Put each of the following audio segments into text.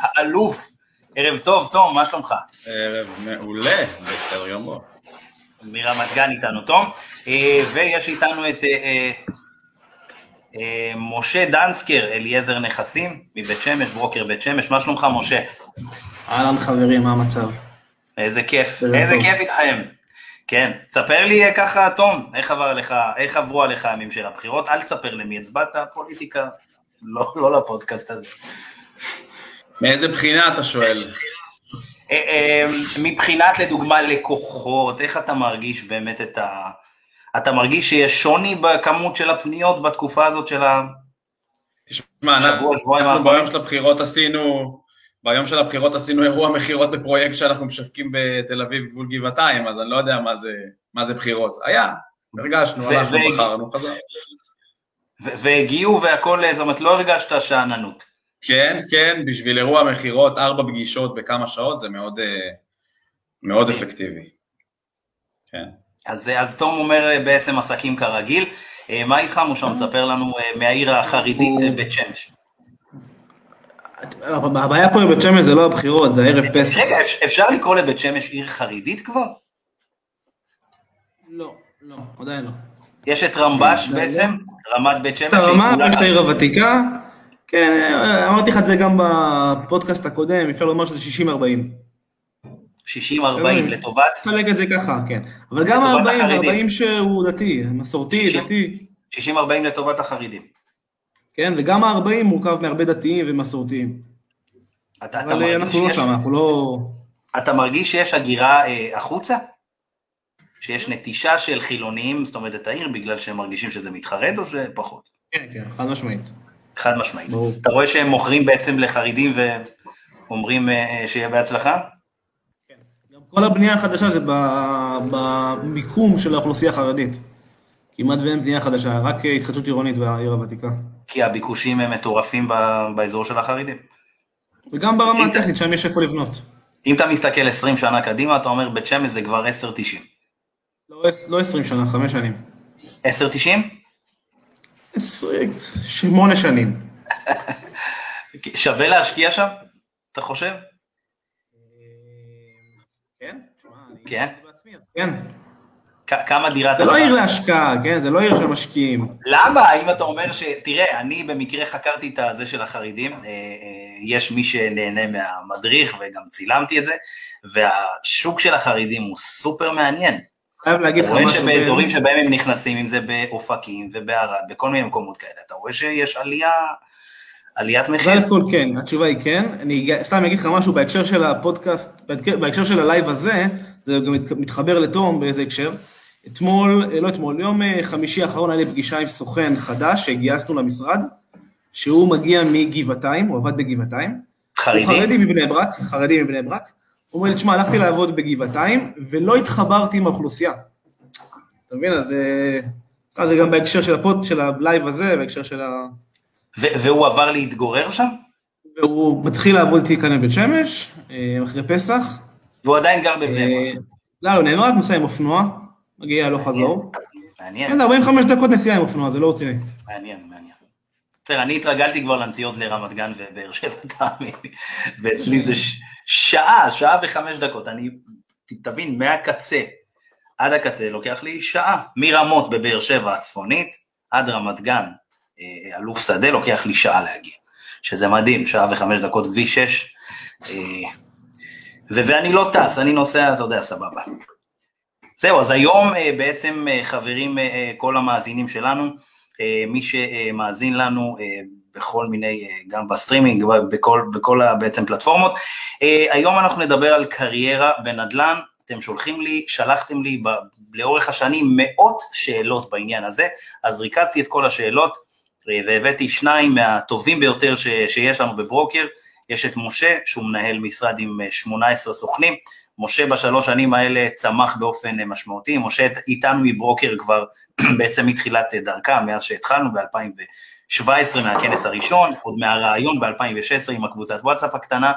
האלוף. ערב טוב, תום, מה שלומך? ערב מעולה, בסדר גמור. מרמת גן איתנו, תום. ויש איתנו את משה דנסקר, אליעזר נכסים, מבית שמש, ברוקר בית שמש. מה שלומך, משה? אהלן חברים, מה המצב? איזה כיף, איזה כיף איתכם. כן, תספר לי ככה, תום, איך עברו עליך הימים של הבחירות? אל תספר למי הצבעת הפוליטיקה, לא לפודקאסט הזה. מאיזה בחינה אתה שואל? מבחינת לדוגמה לקוחות, איך אתה מרגיש באמת את ה... אתה מרגיש שיש שוני בכמות של הפניות בתקופה הזאת של ה... תשמע, אנחנו ביום של הבחירות עשינו... ביום של הבחירות עשינו אירוע מחירות בפרויקט שאנחנו משווקים בתל אביב גבול גבעתיים, אז אני לא יודע מה זה בחירות. היה, הרגשנו, הלכנו, בחרנו, חזרנו. והגיעו והכל, זאת אומרת, לא הרגשת שאננות. כן, כן, בשביל אירוע מחירות, 4 פגישות בכמה שעות, זה מאוד אפקטיבי. כן. אז תום אומר בעצם עסקים כרגיל. מה איתך, מושם? ספר לנו מהעיר החרדית בית שמש. הבעיה פה בבית שמש זה לא הבחירות, זה ערב פסח. רגע, אפשר לקרוא לבית שמש עיר חרדית כבר? לא, לא, עדיין לא. יש את רמב"ש בעצם, רמת בית שמש. רמב"ש, העיר הוותיקה, כן, אמרתי לך את זה גם בפודקאסט הקודם, אפשר לומר שזה 60-40. 60-40, לטובת? תפלג את זה ככה, כן. אבל גם ה-40 שהוא דתי, מסורתי, דתי. 60-40 לטובת החרדים. כן, וגם ה-40 מורכב מהרבה דתיים ומסורתיים. אבל אנחנו לא שם, אנחנו לא... אתה מרגיש שיש הגירה החוצה? שיש נטישה של חילונים, זאת אומרת, את העיר, בגלל שהם מרגישים שזה מתחרד או שפחות? כן, כן, חד משמעית. חד משמעית. אתה רואה שהם מוכרים בעצם לחרדים ואומרים שיהיה בהצלחה? כן. גם כל הבנייה החדשה זה במיקום של האוכלוסייה החרדית. כמעט ואין בנייה חדשה, רק התחדשות עירונית בעיר הוותיקה. כי הביקושים הם מטורפים באזור של החרדים. וגם ברמה הטכנית, שם יש איפה לבנות. אם אתה מסתכל 20 שנה קדימה, אתה אומר בית שמש זה כבר 10-90. לא 20 שנה, 5 שנים. 10-90? 8 שנים. שווה להשקיע שם? אתה חושב? כן? כן? כן. כמה דירה אתה... זה לא עיר להשקעה, כן? זה לא עיר של משקיעים. למה? אם אתה אומר תראה, אני במקרה חקרתי את הזה של החרדים, יש מי שנהנה מהמדריך, וגם צילמתי את זה, והשוק של החרדים הוא סופר מעניין. אתה רואה שבאזורים שבהם הם נכנסים, אם זה באופקים ובערד, בכל מיני מקומות כאלה, אתה רואה שיש עליית מחיר? אז כל כן, התשובה היא כן. אני סתם אגיד לך משהו בהקשר של הפודקאסט, בהקשר של הלייב הזה, זה גם מתחבר לתום באיזה הקשר. יום חמישי האחרון היה לי פגישה עם סוכן חדש שגייסנו למשרד, שהוא מגיע מגבעתיים, הוא עבד בגבעתיים. חרדי? הוא חרדי מבני ברק. הוא אומר לי, תשמע, הלכתי לעבוד בגבעתיים, ולא התחברתי עם האוכלוסייה. אתה מבין? אז זה גם בהקשר של הלייב הזה, בהקשר של ה... והוא עבר להתגורר שם? והוא מתחיל לעבוד איתי כאן בבית שמש, אחרי פסח. והוא עדיין גר בבני ברק. לא, הוא נאמר, נוסע עם אופנוע, מגיע לא חזור. מעניין. 45 דקות נסיעה עם אופנוע, זה לא רציני. מעניין. בסדר, אני התרגלתי כבר לנסיעות לרמת גן ובאר שבע תאמין, ואצלי זה שעה ו5 דקות, אני, תבין, מהקצה עד הקצה לוקח לי שעה, מרמות בבאר שבע הצפונית עד רמת גן, אלוף שדה לוקח לי שעה להגיע, שזה מדהים, 1:05, כביש 6, ואני לא טס, אני נוסע, אתה יודע, סבבה. זהו, אז היום בעצם חברים, כל המאזינים שלנו, מי שמאזין לנו בכל מיני, גם בסטרימינג, בכל בעצם פלטפורמות, היום אנחנו נדבר על קריירה בנדל"ן, אתם שלחתם לי לאורך השנים מאות שאלות בעניין הזה, אז ריכזתי את כל השאלות, והבאתי 2 מהטובים ביותר שיש לנו בברוקר, יש את משה, שהוא מנהל משרד עם 18 סוכנים, משה ב3 שנים האלה צמח באופן משמעותי, משה איתנו מברוקר כבר בעצם מתחילת דרכה, מאז שהתחלנו ב-2017 מהכנס הראשון, עוד מהרעיון ב-2016 עם הקבוצת וואטסאפ הקטנה,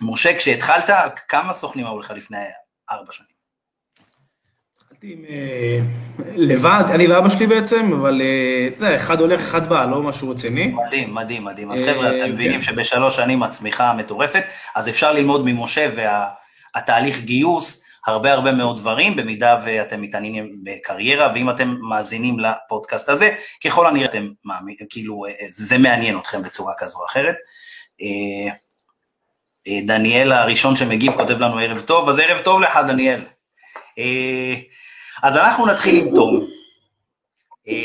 משה כשהתחלת, כמה סוכנים היו לך לפני 4 שנים? גדלתי לבד, אני ואבא שלי בעצם, אבל אתה יודע, אחד הולך, אחד בא, לא משהו רציני. מדהים, מדהים, מדהים. אז חבר'ה, אתם מבינים שבשלוש שנים הצמיחה המטורפת, אז אפשר ללמוד ממשה והתהליך גיוס, הרבה הרבה מאוד דברים, במידה ואתם מתעניינים בקריירה, ואם אתם מאזינים לפודקאסט הזה, ככל הנראה אתם מאמינים, כאילו זה מעניין אתכם בצורה כזו או אחרת. דניאל הראשון שמגיב כותב לנו ערב טוב, אז ערב טוב לך דניאל. אז אנחנו נתחיל עם תום,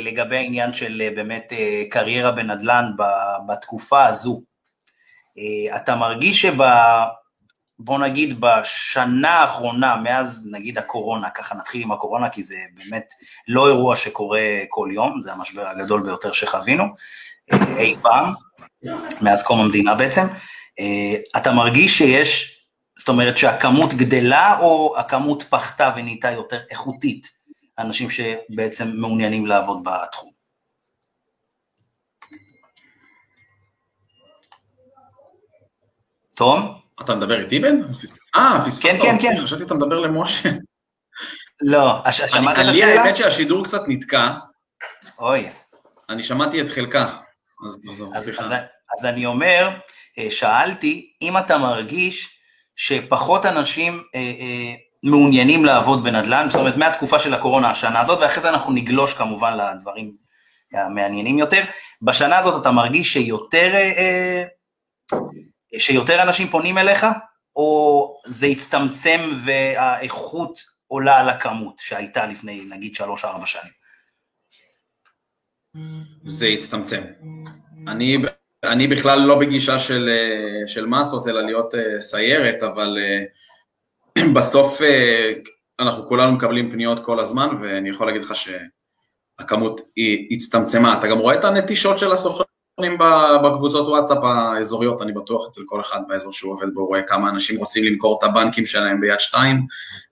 לגבי העניין של באמת קריירה בנדלן בתקופה הזו. אתה מרגיש בוא נגיד בשנה האחרונה, מאז נגיד הקורונה, ככה נתחיל עם הקורונה, כי זה באמת לא אירוע שקורה כל יום, זה המשבר הגדול ביותר שחווינו, אי פעם, מאז קום המדינה בעצם, אתה מרגיש שיש, זאת אומרת שהכמות גדלה, או הכמות פחתה ונהייתה יותר איכותית, אנשים שבעצם מעוניינים לעבוד בתחום? תום? אתה מדבר איתי בן? פספסת. כן, כן, כן. חשבתי אתה מדבר למשה. לא, שמעת את השאלה? האמת שהשידור קצת נתקע. אוי. אני שמעתי את חלקה. אז אני אומר, שאלתי, אם אתה מרגיש שפחות אנשים מעוניינים לעבוד בנדל"ן, זאת אומרת, מהתקופה של הקורונה השנה הזאת, ואחרי זה אנחנו נגלוש כמובן לדברים המעניינים יותר, בשנה הזאת אתה מרגיש שיותר אנשים פונים אליך, או זה יצטמצם והאיכות עולה על הכמות שהייתה לפני, נגיד, 3-4 שנים? זה יצטמצם. אני בכלל לא בגישה של מסות, אלא להיות סיירת, אבל בסוף אנחנו כולנו מקבלים פניות כל הזמן, ואני יכול להגיד לך שהכמות היא הצטמצמה. אתה גם רואה את הנטישות של הסופרים, בקבוצות וואטסאפ האזוריות, אני בטוח אצל כל אחד באזור שהוא עובד בו, רואה כמה אנשים רוצים למכור את הבנקים שלהם ביד 2,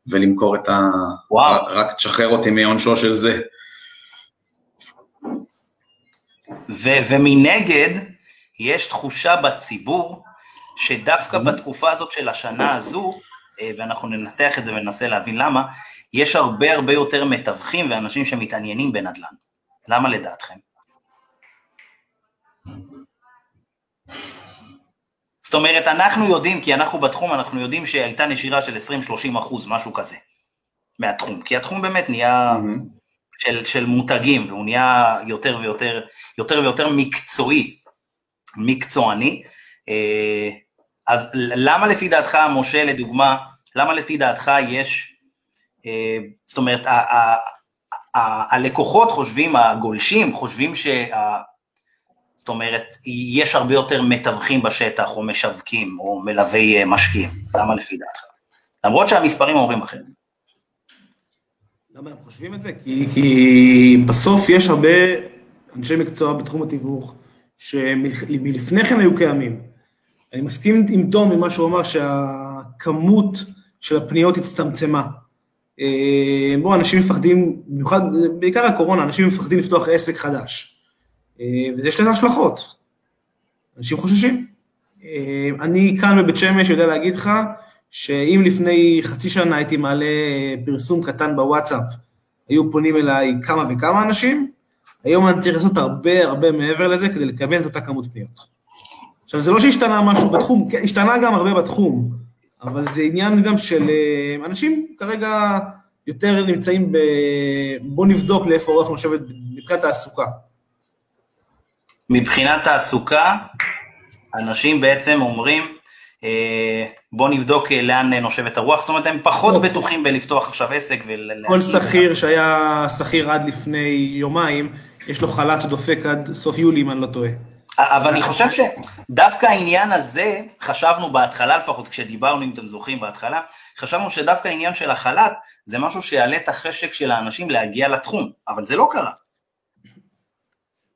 ולמכור את רק תשחרר אותי מעונשו של זה. ומנגד, יש תחושה בציבור, שדווקא בתקופה הזאת של השנה הזו, ואנחנו ננתח את זה וננסה להבין למה, יש הרבה הרבה יותר מתווכים ואנשים שמתעניינים בנדל"ן. למה לדעתכם? זאת אומרת, אנחנו יודעים, כי אנחנו בתחום, אנחנו יודעים שהייתה נשירה של 20-30%, משהו כזה, מהתחום, כי התחום באמת נהיה של מותגים, והוא נהיה יותר ויותר, יותר ויותר מקצועני, אז למה לפי דעתך, משה, לדוגמה, למה לפי דעתך יש, זאת אומרת, הלקוחות חושבים, הגולשים חושבים זאת אומרת, יש הרבה יותר מתווכים בשטח, או משווקים, או מלווי משקיעים. למה לפי דעתך? למרות שהמספרים אומרים אחרת. למה הם חושבים את זה? כי בסוף יש הרבה אנשי מקצוע בתחום התיווך, שמלפני כן היו קיימים. אני מסכים עם תום ממה שהוא אמר, שהכמות של הפניות הצטמצמה. בואו, אנשים מפחדים, בעיקר הקורונה, אנשים מפחדים לפתוח עסק חדש. ויש לזה השלכות, אנשים חוששים. אני כאן בבית שמש יודע להגיד לך, שאם לפני חצי שנה הייתי מעלה פרסום קטן בוואטסאפ, היו פונים אליי כמה וכמה אנשים, היום אני צריך לעשות הרבה הרבה מעבר לזה, כדי לקבל את אותה כמות פניות. עכשיו זה לא שהשתנה משהו בתחום, השתנה גם הרבה בתחום, אבל זה עניין גם של אנשים כרגע יותר נמצאים בוא נבדוק לאיפה אנחנו נושבת מבחינת העסוקה. מבחינת תעסוקה, אנשים בעצם אומרים, בוא נבדוק לאן נושבת הרוח, זאת אומרת, הם פחות בטוחים בלפתוח עכשיו עסק. כל שכיר שהיה שכיר עד לפני יומיים, יש לו חל"ת שדופק עד סוף יולי, אם אני לא טועה. אבל אני חושב שדווקא העניין הזה, חשבנו בהתחלה לפחות, כשדיברנו, אם אתם זוכרים בהתחלה, חשבנו שדווקא העניין של החל"ת, זה משהו שיעלה את החשק של האנשים להגיע לתחום, אבל זה לא קרה.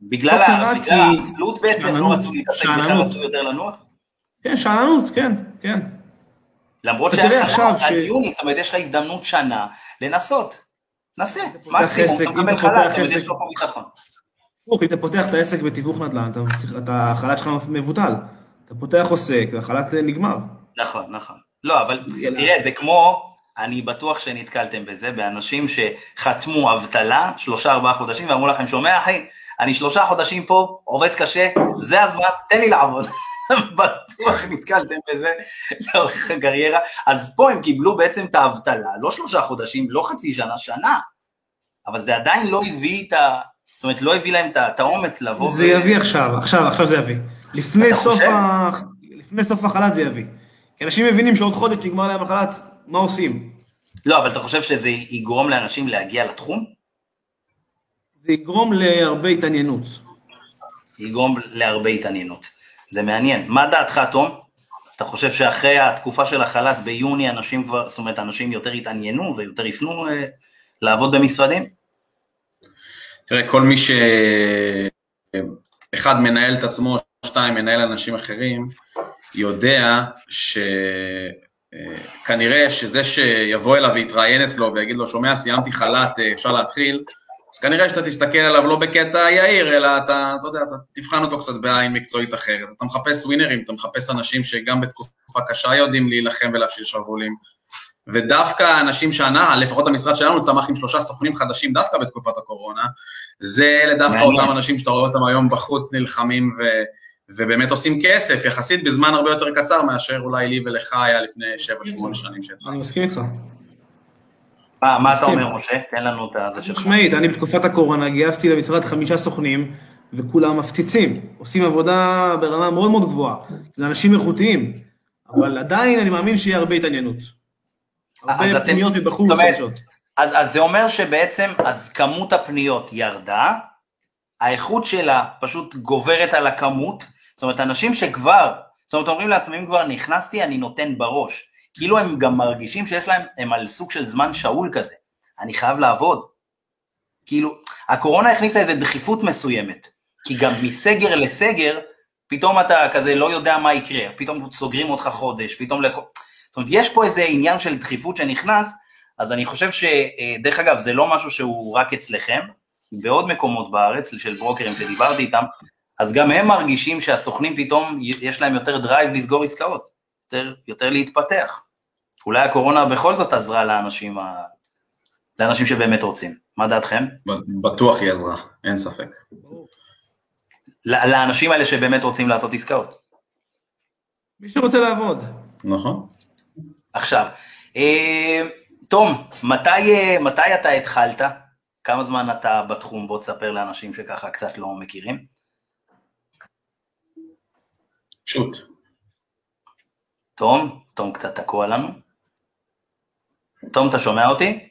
בגלל העצלות בעצם לא רצו להתעסק, בכלל רצו יותר לנוח? כן, שעננות, כן, כן. למרות שהחל"ת עד יוני, זאת אומרת, יש לך הזדמנות שנה לנסות, נסה, מקסימום, אתה מקבל חל"ת, זאת אומרת, יש לו פה ביטחון. אם אתה פותח את העסק בתיווך נדל"ן, החל"ת שלך מבוטל, אתה פותח עוסק, החל"ת נגמר. נכון, נכון. לא, אבל תראה, זה כמו, אני בטוח שנתקלתם בזה, באנשים שחתמו אבטלה 3-4 חודשים, ואמרו לכם, שומע אחי, אני 3 חודשים פה, עובד קשה, זה הזמן, תן לי לעבוד. בטוח נתקלתם בזה לאורך הקריירה. אז פה הם קיבלו בעצם את האבטלה, לא 3 חודשים, לא חצי שנה, שנה. אבל זה עדיין לא הביא את ה... זאת אומרת, לא הביא להם את האומץ לבוא. זה יביא עכשיו, עכשיו זה יביא. לפני סוף החל"ת זה יביא. כי אנשים מבינים שעוד חודש נגמר להם החל"ת, מה עושים? לא, אבל אתה חושב שזה יגרום לאנשים להגיע לתחום? זה יגרום להרבה התעניינות. יגרום להרבה התעניינות. זה מעניין. מה דעתך, תום? אתה חושב שאחרי התקופה של החל"ת ביוני, אנשים כבר, זאת אומרת, אנשים יותר התעניינו ויותר יפנו לעבוד במשרדים? תראה, כל מי שאחד מנהל את עצמו, 2 מנהל אנשים אחרים, יודע שכנראה שזה שיבוא אליו ויתראיין אצלו ויגיד לו, שומע, סיימתי חל"ת, אפשר להתחיל, אז כנראה שאתה תסתכל עליו לא בקטע יאיר, אלא אתה יודע, אתה תבחן אותו קצת בעין מקצועית אחרת, אתה מחפש ווינרים, אתה מחפש אנשים שגם בתקופה קשה יודעים להילחם ולהפשיל שרוולים, ודווקא אנשים שענה, לפחות המשרד שלנו צמח עם 3 סוכנים חדשים דווקא בתקופת הקורונה, זה לדווקא אותם אנשים שאתה רואה אותם היום בחוץ נלחמים ובאמת עושים כסף, יחסית בזמן הרבה יותר קצר מאשר אולי לי ולך היה לפני 7-8 שנים שהתחלנו. אני מסכים איתך. מה אתה אומר, משה? תן לנו את זה שלך. שמעית, אני בתקופת הקורונה גייסתי למשרד 5 סוכנים וכולם מפציצים, עושים עבודה ברמה מאוד מאוד גבוהה, זה אנשים איכותיים, אבל עדיין אני מאמין שיהיה הרבה התעניינות. הרבה פניות מבחור חדשות. אז זה אומר שבעצם, אז כמות הפניות ירדה, האיכות שלה פשוט גוברת על הכמות, זאת אומרת, אנשים שכבר, זאת אומרת, אומרים לעצמם, אם כבר נכנסתי, אני נותן בראש, כאילו הם גם מרגישים שיש להם, הם על סוג של זמן שאול כזה, אני חייב לעבוד, כאילו, הקורונה הכניסה איזו דחיפות מסוימת, כי גם מסגר לסגר, פתאום אתה כזה לא יודע מה יקרה, פתאום סוגרים אותך חודש, פתאום זאת אומרת, יש פה איזה עניין של דחיפות שנכנס, אז אני חושב שדרך אגב, זה לא משהו שהוא רק אצלכם, בעוד מקומות בארץ, של ברוקרים שדיברתי איתם, אז גם הם מרגישים שהסוכנים פתאום, יש להם יותר דרייב לסגור עסקאות, יותר להתפתח. אולי הקורונה בכל זאת עזרה לאנשים שבאמת רוצים. מה דעתכם? בטוח היא עזרה, אין ספק. לאנשים האלה שבאמת רוצים לעשות עסקאות. מי שרוצה לעבוד. נכון. עכשיו, תום, מתי אתה התחלת? כמה זמן אתה בתחום? בוא תספר לאנשים שככה קצת לא מכירים. פשוט. תום קצת תקוע לנו. תום, אתה שומע אותי?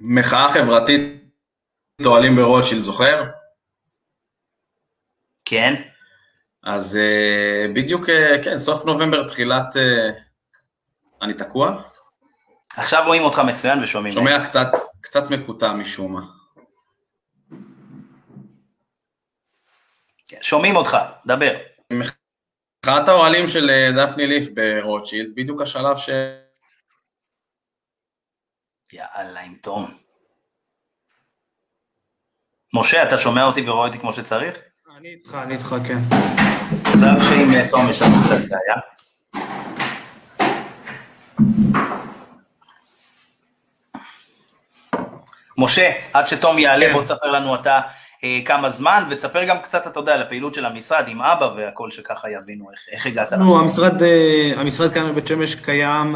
מחאה חברתית, תועלים ברוטשילד, זוכר? כן. אז בדיוק, כן, סוף נובמבר, תחילת, אני תקוע. עכשיו רואים אותך מצוין ושומעים. שומע קצת מקוטע משום מה. שומעים אותך, דבר. מחאת האוהלים של דפני ליף ברוטשילד, בדיוק השלב ש... יאללה, עם תום. משה, אתה שומע אותי ורואה אותי כמו שצריך? אני איתך, כן. עזר שאם תום יש לנו קצת בעיה. משה, עד שתום יעלה, בוא תספר לנו אתה כמה זמן, ותספר גם קצת, אתה יודע, על הפעילות של המשרד עם אבא והכל שככה יבינו, איך הגעת לנו. המשרד כאן בבית שמש קיים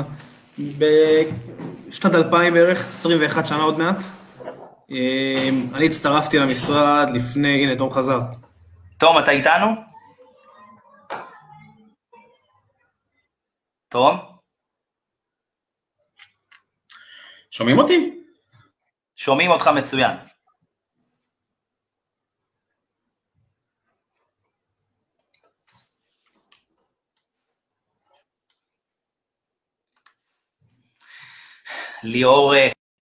בשנת 2000 בערך, 21 שנה עוד מעט. אני הצטרפתי למשרד לפני, הנה תום חזר. תום, אתה איתנו? תום? שומעים אותי? שומעים אותך מצוין.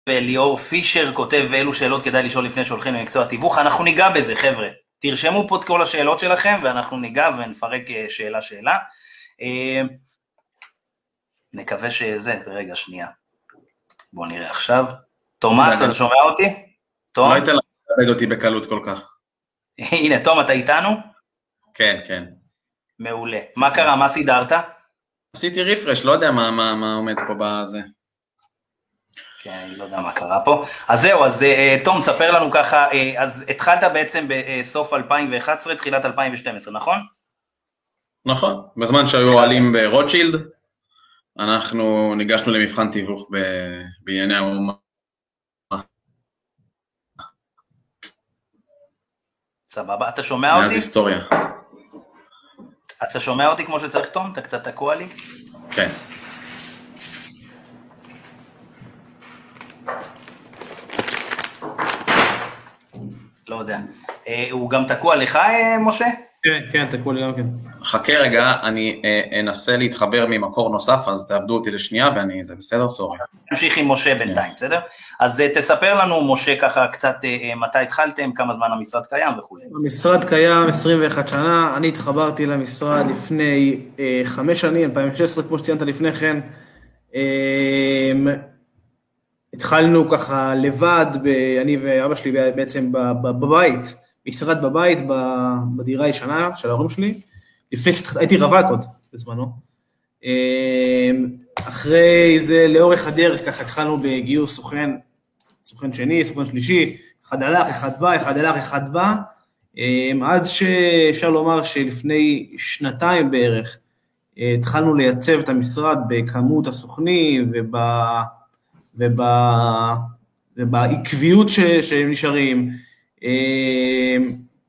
ליאור פישר כותב אילו שאלות כדאי לשאול לפני שהולכים למקצוע התיווך, אנחנו ניגע בזה חבר'ה, תרשמו פה את כל השאלות שלכם ואנחנו ניגע ונפרק שאלה שאלה, נקווה זה רגע שנייה, בואו נראה עכשיו, תומאס אתה שומע אותי? תום? לא הייתה להגיד אותי בקלות כל כך. הנה תום אתה איתנו? כן. מעולה, מה קרה, מה סידרת? עשיתי ריפרש, לא יודע מה עומד פה בזה. כן, אני לא יודע מה קרה פה. אז זהו, אז תום, תספר לנו ככה, אז התחלת בעצם בסוף 2011, תחילת 2012, נכון? נכון, בזמן שהיו אוהלים ברוטשילד, אנחנו ניגשנו למבחן תיווך בענייני האומה. סבבה, אתה שומע אותי? מאז היסטוריה. אתה שומע אותי כמו שצריך, תום? אתה קצת תקוע לי? כן. לא יודע. הוא גם תקוע לך, משה? כן, תקוע לי גם כן. חכה רגע, אני אנסה להתחבר ממקור נוסף, אז תעבדו אותי לשנייה, ואני, זה בסדר, סורי. נמשיך עם משה בינתיים, בסדר? אז תספר לנו, משה, ככה קצת, מתי התחלתם, כמה זמן המשרד קיים וכו'. המשרד קיים 21 שנה, אני התחברתי למשרד לפני 5 שנים, 2016, כמו שציינת לפני כן, התחלנו ככה לבד, אני ואבא שלי בעצם בבית, משרד בבית, בדירה הישנה של ההורים שלי, לפני שהייתי רווק עוד בזמנו. אחרי זה לאורך הדרך ככה התחלנו בגיוס סוכן שני, סוכן שלישי, אחד הלך, אחד בא, עד שאפשר לומר שלפני 2 בערך, התחלנו לייצב את המשרד בכמות הסוכנים ובעקביות שהם נשארים,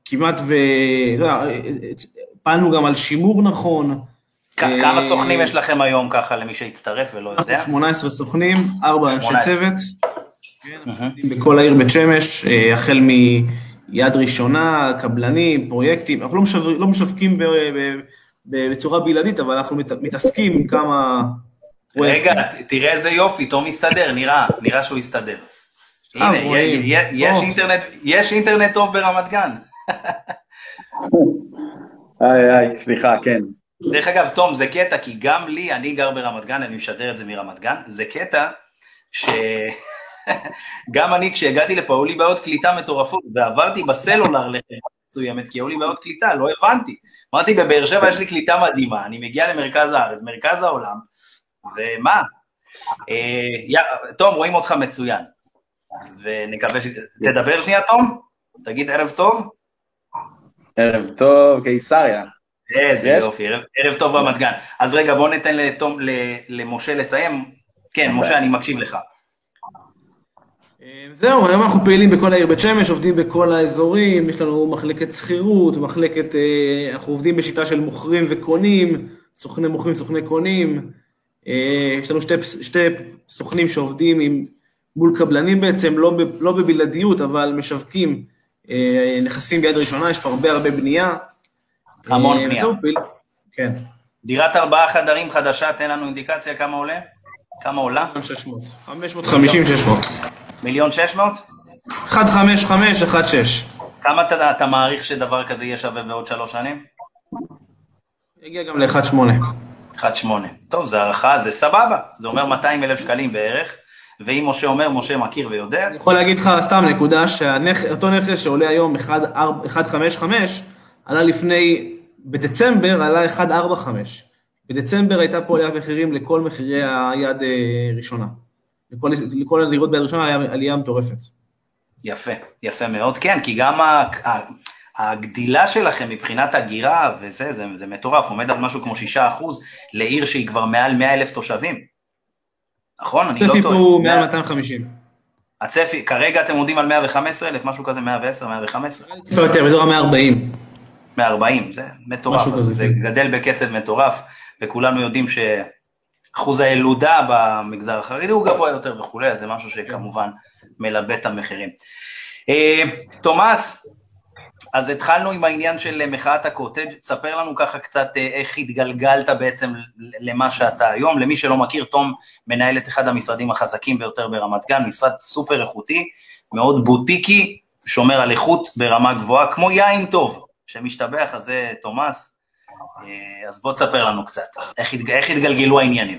כמעט פעלנו גם על שימור נכון. כמה סוכנים יש לכם היום ככה למי שהצטרף ולא יודע? 18 סוכנים, 4 אנשי צוות, בכל העיר בית שמש, החל מיד ראשונה, קבלנים, פרויקטים, אנחנו לא משווקים בצורה בלעדית, אבל אנחנו מתעסקים כמה... רגע, תראה איזה יופי, תום הסתדר, נראה שהוא הסתדר. הנה, יש אינטרנט טוב ברמת גן. סליחה, כן. דרך אגב, תום, זה קטע, כי גם לי, אני גר ברמת גן, אני משדר את זה מרמת גן, זה קטע שגם אני, כשהגעתי לפה, היו לי בעיות קליטה מטורפות, ועברתי בסלולר מסוימת, כי היו לי בעיות קליטה, לא הבנתי. אמרתי, בבאר שבע יש לי קליטה מדהימה, אני מגיע למרכז הארץ, מרכז העולם, ומה? תום, רואים אותך מצוין. ונקווה תדבר שנייה, תום? תגיד ערב טוב? ערב טוב, קיסריה. איזה יופי, ערב טוב רמת גן. אז רגע, בואו ניתן למשה לסיים. כן, משה, אני מקשיב לך. זהו, היום אנחנו פעילים בכל העיר בית שמש, עובדים בכל האזורים, יש לנו מחלקת שכירות, אנחנו עובדים בשיטה של מוכרים וקונים, סוכני מוכרים, סוכני קונים, יש לנו 2 סוכנים שעובדים עם מול קבלנים בעצם, לא בבלעדיות, אבל משווקים נכסים ביד ראשונה, יש פה הרבה בנייה. המון בנייה. כן. דירת 4 חדרים חדשה, תן לנו אינדיקציה כמה עולה? כמה עולה? 550-600. 1,600,000? 155-1.6. כמה אתה מעריך שדבר כזה יהיה שווה בעוד 3 שנים? יגיע גם ל-1.8. טוב, זה הערכה, זה סבבה, זה אומר 200,000 שקלים בערך. ואם משה אומר, משה מכיר ויודע. אני יכול להגיד לך סתם נקודה, שאותו נכס שעולה היום 1.55, עלה לפני, בדצמבר עלה 1.45. בדצמבר הייתה פה עליית מחירים לכל מחירי היד ראשונה. לכל הדירות ביד ראשונה היה עלייה מטורפת. יפה, יפה מאוד, כן, כי גם הגדילה שלכם מבחינת הגירה, וזה, זה מטורף, עומד על משהו כמו 6% לעיר שהיא כבר מעל 100,000 תושבים. נכון, אני לא טועה. הצפי פה הוא 100-250. הצפי, כרגע אתם עומדים על 115,000, משהו כזה 110-115. טיפה יותר, בזור ה-140. 140, זה מטורף, זה גדל בקצב מטורף, וכולנו יודעים שאחוז הילודה במגזר החרדי הוא גבוה יותר וכו', אז זה משהו שכמובן מלבד את המחירים. תומאס, אז התחלנו עם העניין של מחאת הקוטג', תספר לנו ככה קצת איך התגלגלת בעצם למה שאתה היום, למי שלא מכיר, תום מנהל את אחד המשרדים החזקים ביותר ברמת גן, משרד סופר איכותי, מאוד בוטיקי, שומר על איכות ברמה גבוהה, כמו יין טוב, שמשתבח, אז זה תומאס, אז בוא תספר לנו קצת, איך התגלגלו העניינים.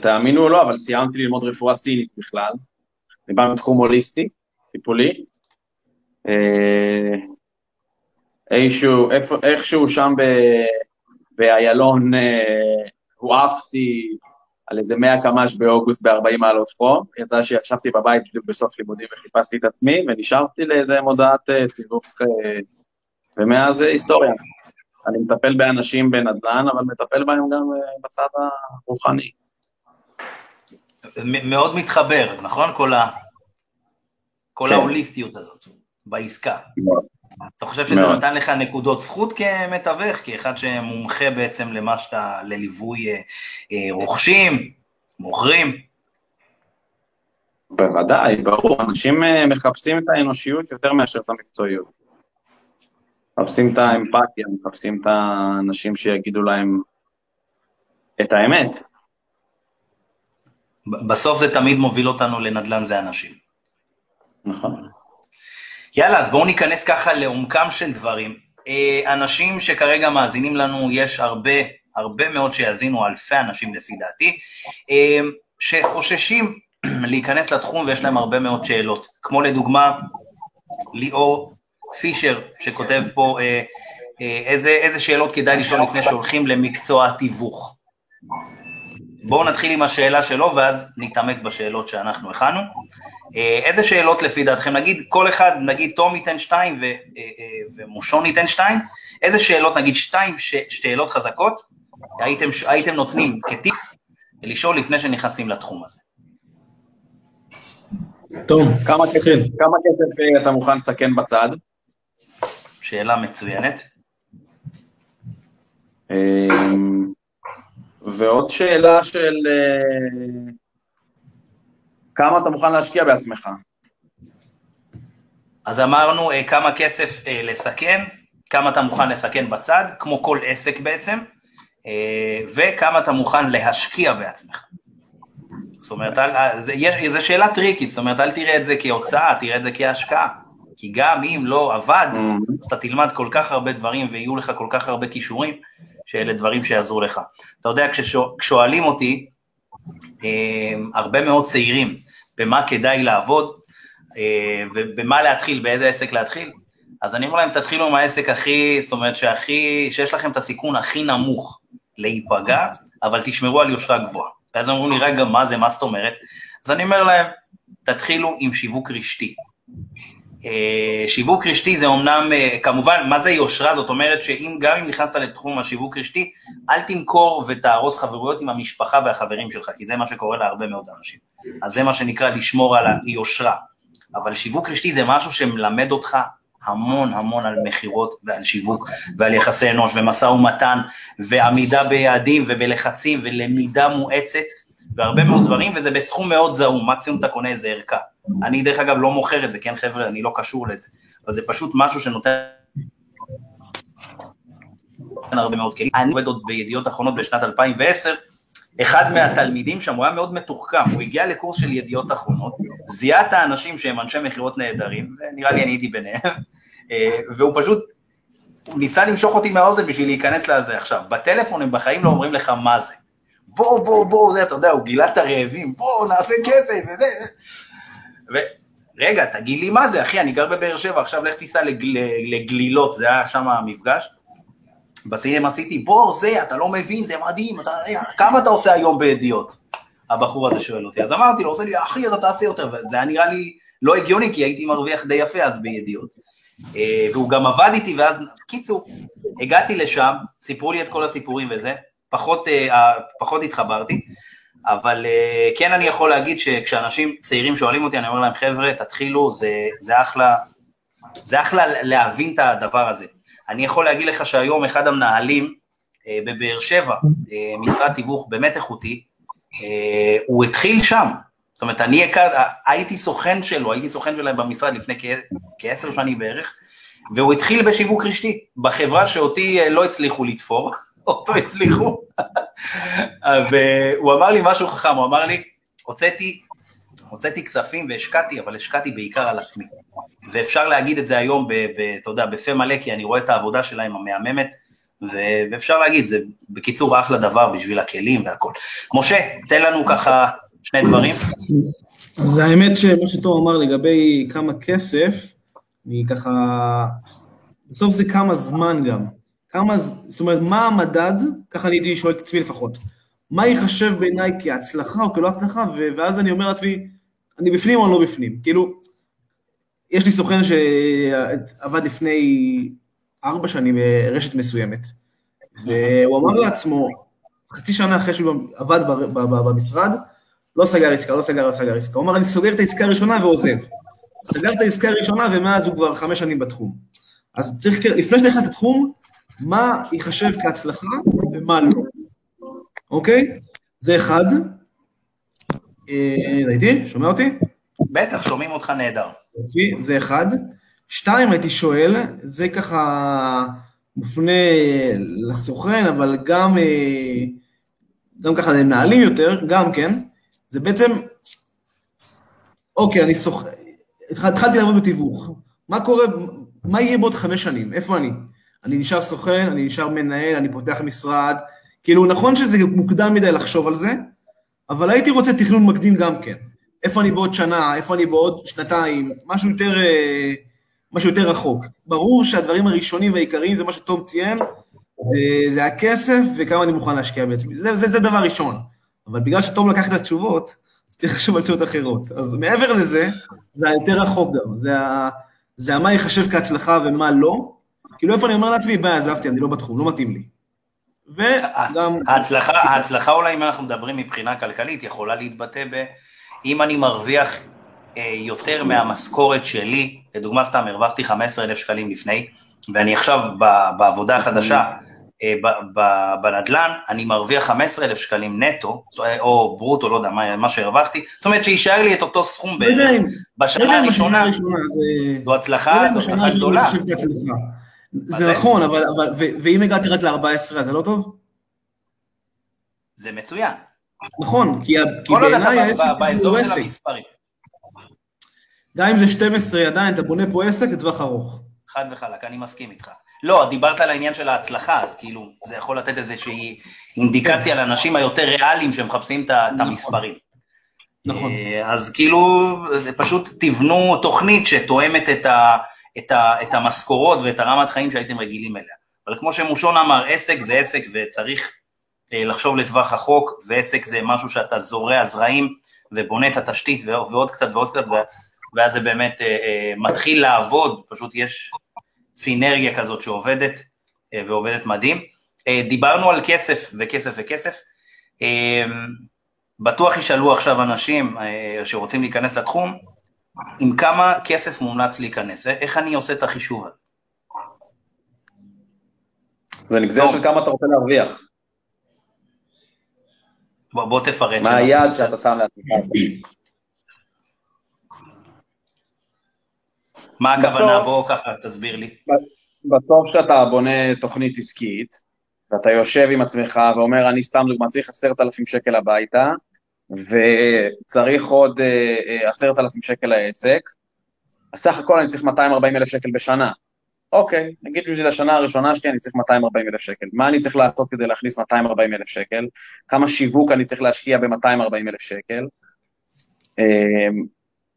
תאמינו או לא, אבל סיימתי ללמוד רפואה סינית בכלל, אני בא מתחום הוליסטי, טיפולי, איכשהו שם ואיילון הועפתי על איזה 100 קמ"ש באוגוסט ב-40 מעלות חום, יצא שישבתי בבית בסוף לימודים וחיפשתי את עצמי, ונשארתי לאיזה מודעת תיווך, ומאז היסטוריה. אני מטפל באנשים בנדל"ן, אבל מטפל בהם גם בצד הרוחני. מאוד מתחבר, נכון? כל ההוליסטיות הזאת, בעסקה. אתה חושב שזה נתן לך נקודות זכות כמתווך, כאחד שמומחה בעצם למה שאתה, לליווי רוכשים, מוכרים? בוודאי, ברור. אנשים מחפשים את האנושיות יותר מאשר את המקצועיות. מחפשים את האמפתיה, מחפשים את האנשים שיגידו להם את האמת. בסוף זה תמיד מוביל אותנו לנדל"ן, זה אנשים. נכון. יאללה, אז בואו ניכנס ככה לעומקם של דברים. אנשים שכרגע מאזינים לנו, יש הרבה מאוד שיאזינו, אלפי אנשים לפי דעתי, שחוששים להיכנס לתחום ויש להם הרבה מאוד שאלות. כמו לדוגמה, ליאור פישר, שכותב פה איזה שאלות כדאי לשאול לפני שהולכים למקצוע התיווך. בואו נתחיל עם השאלה שלו, ואז נתעמק בשאלות שאנחנו הכנו. איזה שאלות לפי דעתכם, נגיד כל אחד, נגיד תום ייתן 2 ומושון ייתן 2, איזה שאלות, נגיד 2 שאלות חזקות, הייתם נותנים כטיפ לשאול לפני שנכנסים לתחום הזה. תום, כמה כסף אתה מוכן לסכן בצד? שאלה מצוינת. ועוד שאלה של כמה אתה מוכן להשקיע בעצמך? אז אמרנו כמה כסף לסכן, כמה אתה מוכן לסכן בצד, כמו כל עסק בעצם, וכמה אתה מוכן להשקיע בעצמך. זאת אומרת, זו שאלה טריקית, זאת אומרת, אל תראה את זה כהוצאה, תראה את זה כהשקעה, כי גם אם לא עבד, אז אתה תלמד כל כך הרבה דברים, ויהיו לך כל כך הרבה כישורים, שאלה דברים שיעזרו לך. אתה יודע, כששואלים אותי, הרבה מאוד צעירים, במה כדאי לעבוד, ובמה להתחיל, באיזה עסק להתחיל, אז אני אומר להם, תתחילו עם העסק הכי, זאת אומרת, שיש לכם את הסיכון הכי נמוך להיפגע, אבל תשמרו על יושרה גבוהה. ואז אמרו לי, רגע, מה זה, מה זאת אומרת? אז אני אומר להם, תתחילו עם שיווק רשתי. שיווק רשתי זה אומנם, כמובן, מה זה יושרה? זאת אומרת שגם אם נכנסת לתחום השיווק רשתי, אל תמכור ותהרוס חברויות עם המשפחה והחברים שלך, כי זה מה שקורה להרבה מאוד אנשים. אז זה מה שנקרא לשמור על היושרה. אבל שיווק רשתי זה משהו שמלמד אותך המון המון על מחירות ועל שיווק ועל יחסי אנוש ומשא ומתן ועמידה ביעדים ובלחצים ולמידה מואצת והרבה מאוד דברים, וזה בסכום מאוד זהום, מקסימום אתה קונה איזה ערכה. אני דרך אגב לא מוכר את זה, כן חבר'ה, אני לא קשור לזה, אבל זה פשוט משהו שנותן הרבה מאוד כלים. אני עובד עוד בידיעות אחרונות בשנת 2010, אחד מהתלמידים שם, הוא היה מאוד מתוחכם, הוא הגיע לקורס של ידיעות אחרונות, זיהה את האנשים שהם אנשי מחירות נהדרים, נראה לי אני הייתי ביניהם, והוא פשוט ניסה למשוך אותי מהאוזן בשביל להיכנס לזה עכשיו. בטלפון הם בחיים לא אומרים לך מה זה. בואו, זה, אתה יודע, הוא גילה את הרעבים, בואו, נעשה כסף, וזה. ורגע, תגיד לי מה זה, אחי, אני גר בבאר שבע, עכשיו לך תיסע לגלילות, זה היה שם המפגש. בסינם עשיתי, בואו, זה, אתה לא מבין, זה מדהים, כמה אתה עושה היום בידיעות? הבחור הזה שואל אותי, אז אמרתי לו, עושה לי, אחי, אתה תעשה יותר, וזה היה נראה לי לא הגיוני, כי הייתי מרוויח די יפה אז בידיעות. והוא גם עבד איתי, ואז, קיצור, הגעתי לשם, סיפרו לי את כל הסיפורים וזה, פחות התחברתי, אבל כן אני יכול להגיד שכשאנשים צעירים שואלים אותי, אני אומר להם, חבר'ה, תתחילו, זה אחלה להבין את הדבר הזה. אני יכול להגיד לך שהיום אחד המנהלים בבאר שבע, משרד תיווך באמת איכותי, הוא התחיל שם, זאת אומרת, הייתי סוכן שלו, הייתי סוכן שלהם במשרד לפני כ10 שנים בערך, והוא התחיל בשיווק רשתי, בחברה שאותי לא הצליחו לתפור, אותו הצליחו, והוא אמר לי משהו חכם, הוא אמר לי, הוצאתי כספים והשקעתי, אבל השקעתי בעיקר על עצמי, ואפשר להגיד את זה היום, אתה יודע, בפה מלא, כי אני רואה את העבודה שלהם המהממת, ואפשר להגיד, זה בקיצור אחלה דבר, בשביל הכלים והכל. משה, תן לנו ככה שני דברים. אז האמת שמה שתום אמר לגבי כמה כסף, היא ככה, בסוף זה כמה זמן גם, זאת אומרת, מה המדד, ככה אני הייתי שואל את עצמי לפחות, מה ייחשב בעיניי כהצלחה או כלא הצלחה, ואז אני אומר לעצמי, אני בפנים או אני לא בפנים, כאילו, יש לי סוכן שעבד לפני 4 שנים ברשת מסוימת, והוא אמר לעצמו, חצי שנה אחרי שהוא עבד במשרד, לא סגר עסקה, הוא אמר, אני סוגר את העסקה הראשונה ועוזב, סגר את העסקה הראשונה ומאז הוא כבר 5 שנים בתחום, אז צריך, לפני שנכנס לתחום, מה ייחשב כהצלחה ומה לא, אוקיי? זה אחד, הייתי, שומע אותי? בטח, שומעים אותך נהדר. זה אחד, 2 הייתי שואל, זה ככה מופנה לסוכן, אבל גם ככה הם נעלים יותר, גם כן, זה בעצם, אוקיי, אני סוכן, התחלתי לעבוד בתיווך, מה קורה, מה יהיה בעוד 5 שנים, איפה אני? אני נשאר סוכן, אני נשאר מנהל, אני פותח משרד, כאילו נכון שזה מוקדם מדי לחשוב על זה, אבל הייתי רוצה תכנון מקדים גם כן, איפה אני בעוד שנה, איפה אני בעוד 2 שנתיים, משהו יותר רחוק. ברור שהדברים הראשונים והעיקריים זה מה שתום ציין, זה הכסף וכמה אני מוכן להשקיע בעצמי, זה דבר ראשון, אבל בגלל שתום לקח את התשובות, צריך לחשוב על תשובות אחרות, אז מעבר לזה, זה היותר רחוק גם, זה מה ייחשב כהצלחה ומה לא, כאילו איפה אני אומר לעצמי, ביי, עזבתי, אני לא בתחום, לא מתאים לי. ההצלחה אולי, אם אנחנו מדברים מבחינה כלכלית, יכולה להתבטא ב, אם אני מרוויח יותר מהמשכורת שלי, לדוגמה סתם, הרווחתי 15,000 שקלים לפני, ואני עכשיו בעבודה החדשה, בנדלן, אני מרוויח 15,000 שקלים נטו, או ברוטו, לא יודע, מה שהרווחתי, זאת אומרת שישאר לי את אותו סכום בערך, בשנה הראשונה, זו הצלחה, זו הצלחה גדולה. זה נכון, אבל ואם הגעתי רק ל-14, אז זה לא טוב? זה מצוין. נכון, כי בעיניי העסק הוא עסק. גם אם זה 12, עדיין אתה בונה פה עסק לטווח ארוך. חד וחלק, אני מסכים איתך. לא, דיברת על העניין של ההצלחה, אז כאילו זה יכול לתת איזושהי אינדיקציה לאנשים היותר ריאליים שמחפשים את המספרים. נכון. אז כאילו פשוט תבנו תוכנית שתואמת את המשכורות ואת הרמת חיים שהייתם רגילים אליה. אבל כמו שמושון אמר, עסק זה עסק וצריך לחשוב לטווח החוק, ועסק זה משהו שאתה זורע זרעים ובונה את התשתית ועוד קצת, ואז זה באמת מתחיל לעבוד, פשוט יש סינרגיה כזאת שעובדת, ועובדת מדהים. דיברנו על כסף, בטוח ישאלו עכשיו אנשים שרוצים להיכנס לתחום, עם כמה כסף מומלץ להיכנס, איך אני עושה את החישוב הזה? זה נגזר של כמה אתה רוצה להרוויח. בוא תפרט. מה היעד שאתה שם לעצמך? מה הכוונה? בוא ככה, תסביר לי. בסוף שאתה בונה תוכנית עסקית, ואתה יושב עם עצמך ואומר, אני סתם דוגמא, צריך 10,000 שקל הביתה, וצריך עוד 10,000 שקל לעסק, אז סך הכל אני צריך 240,000 שקל בשנה. אוקיי, נגיד בשביל השנה הראשונה שלי אני צריך 240,000 שקל. מה אני צריך לעשות כדי להכניס 240,000 שקל? כמה שיווק אני צריך להשקיע ב-240,000 שקל?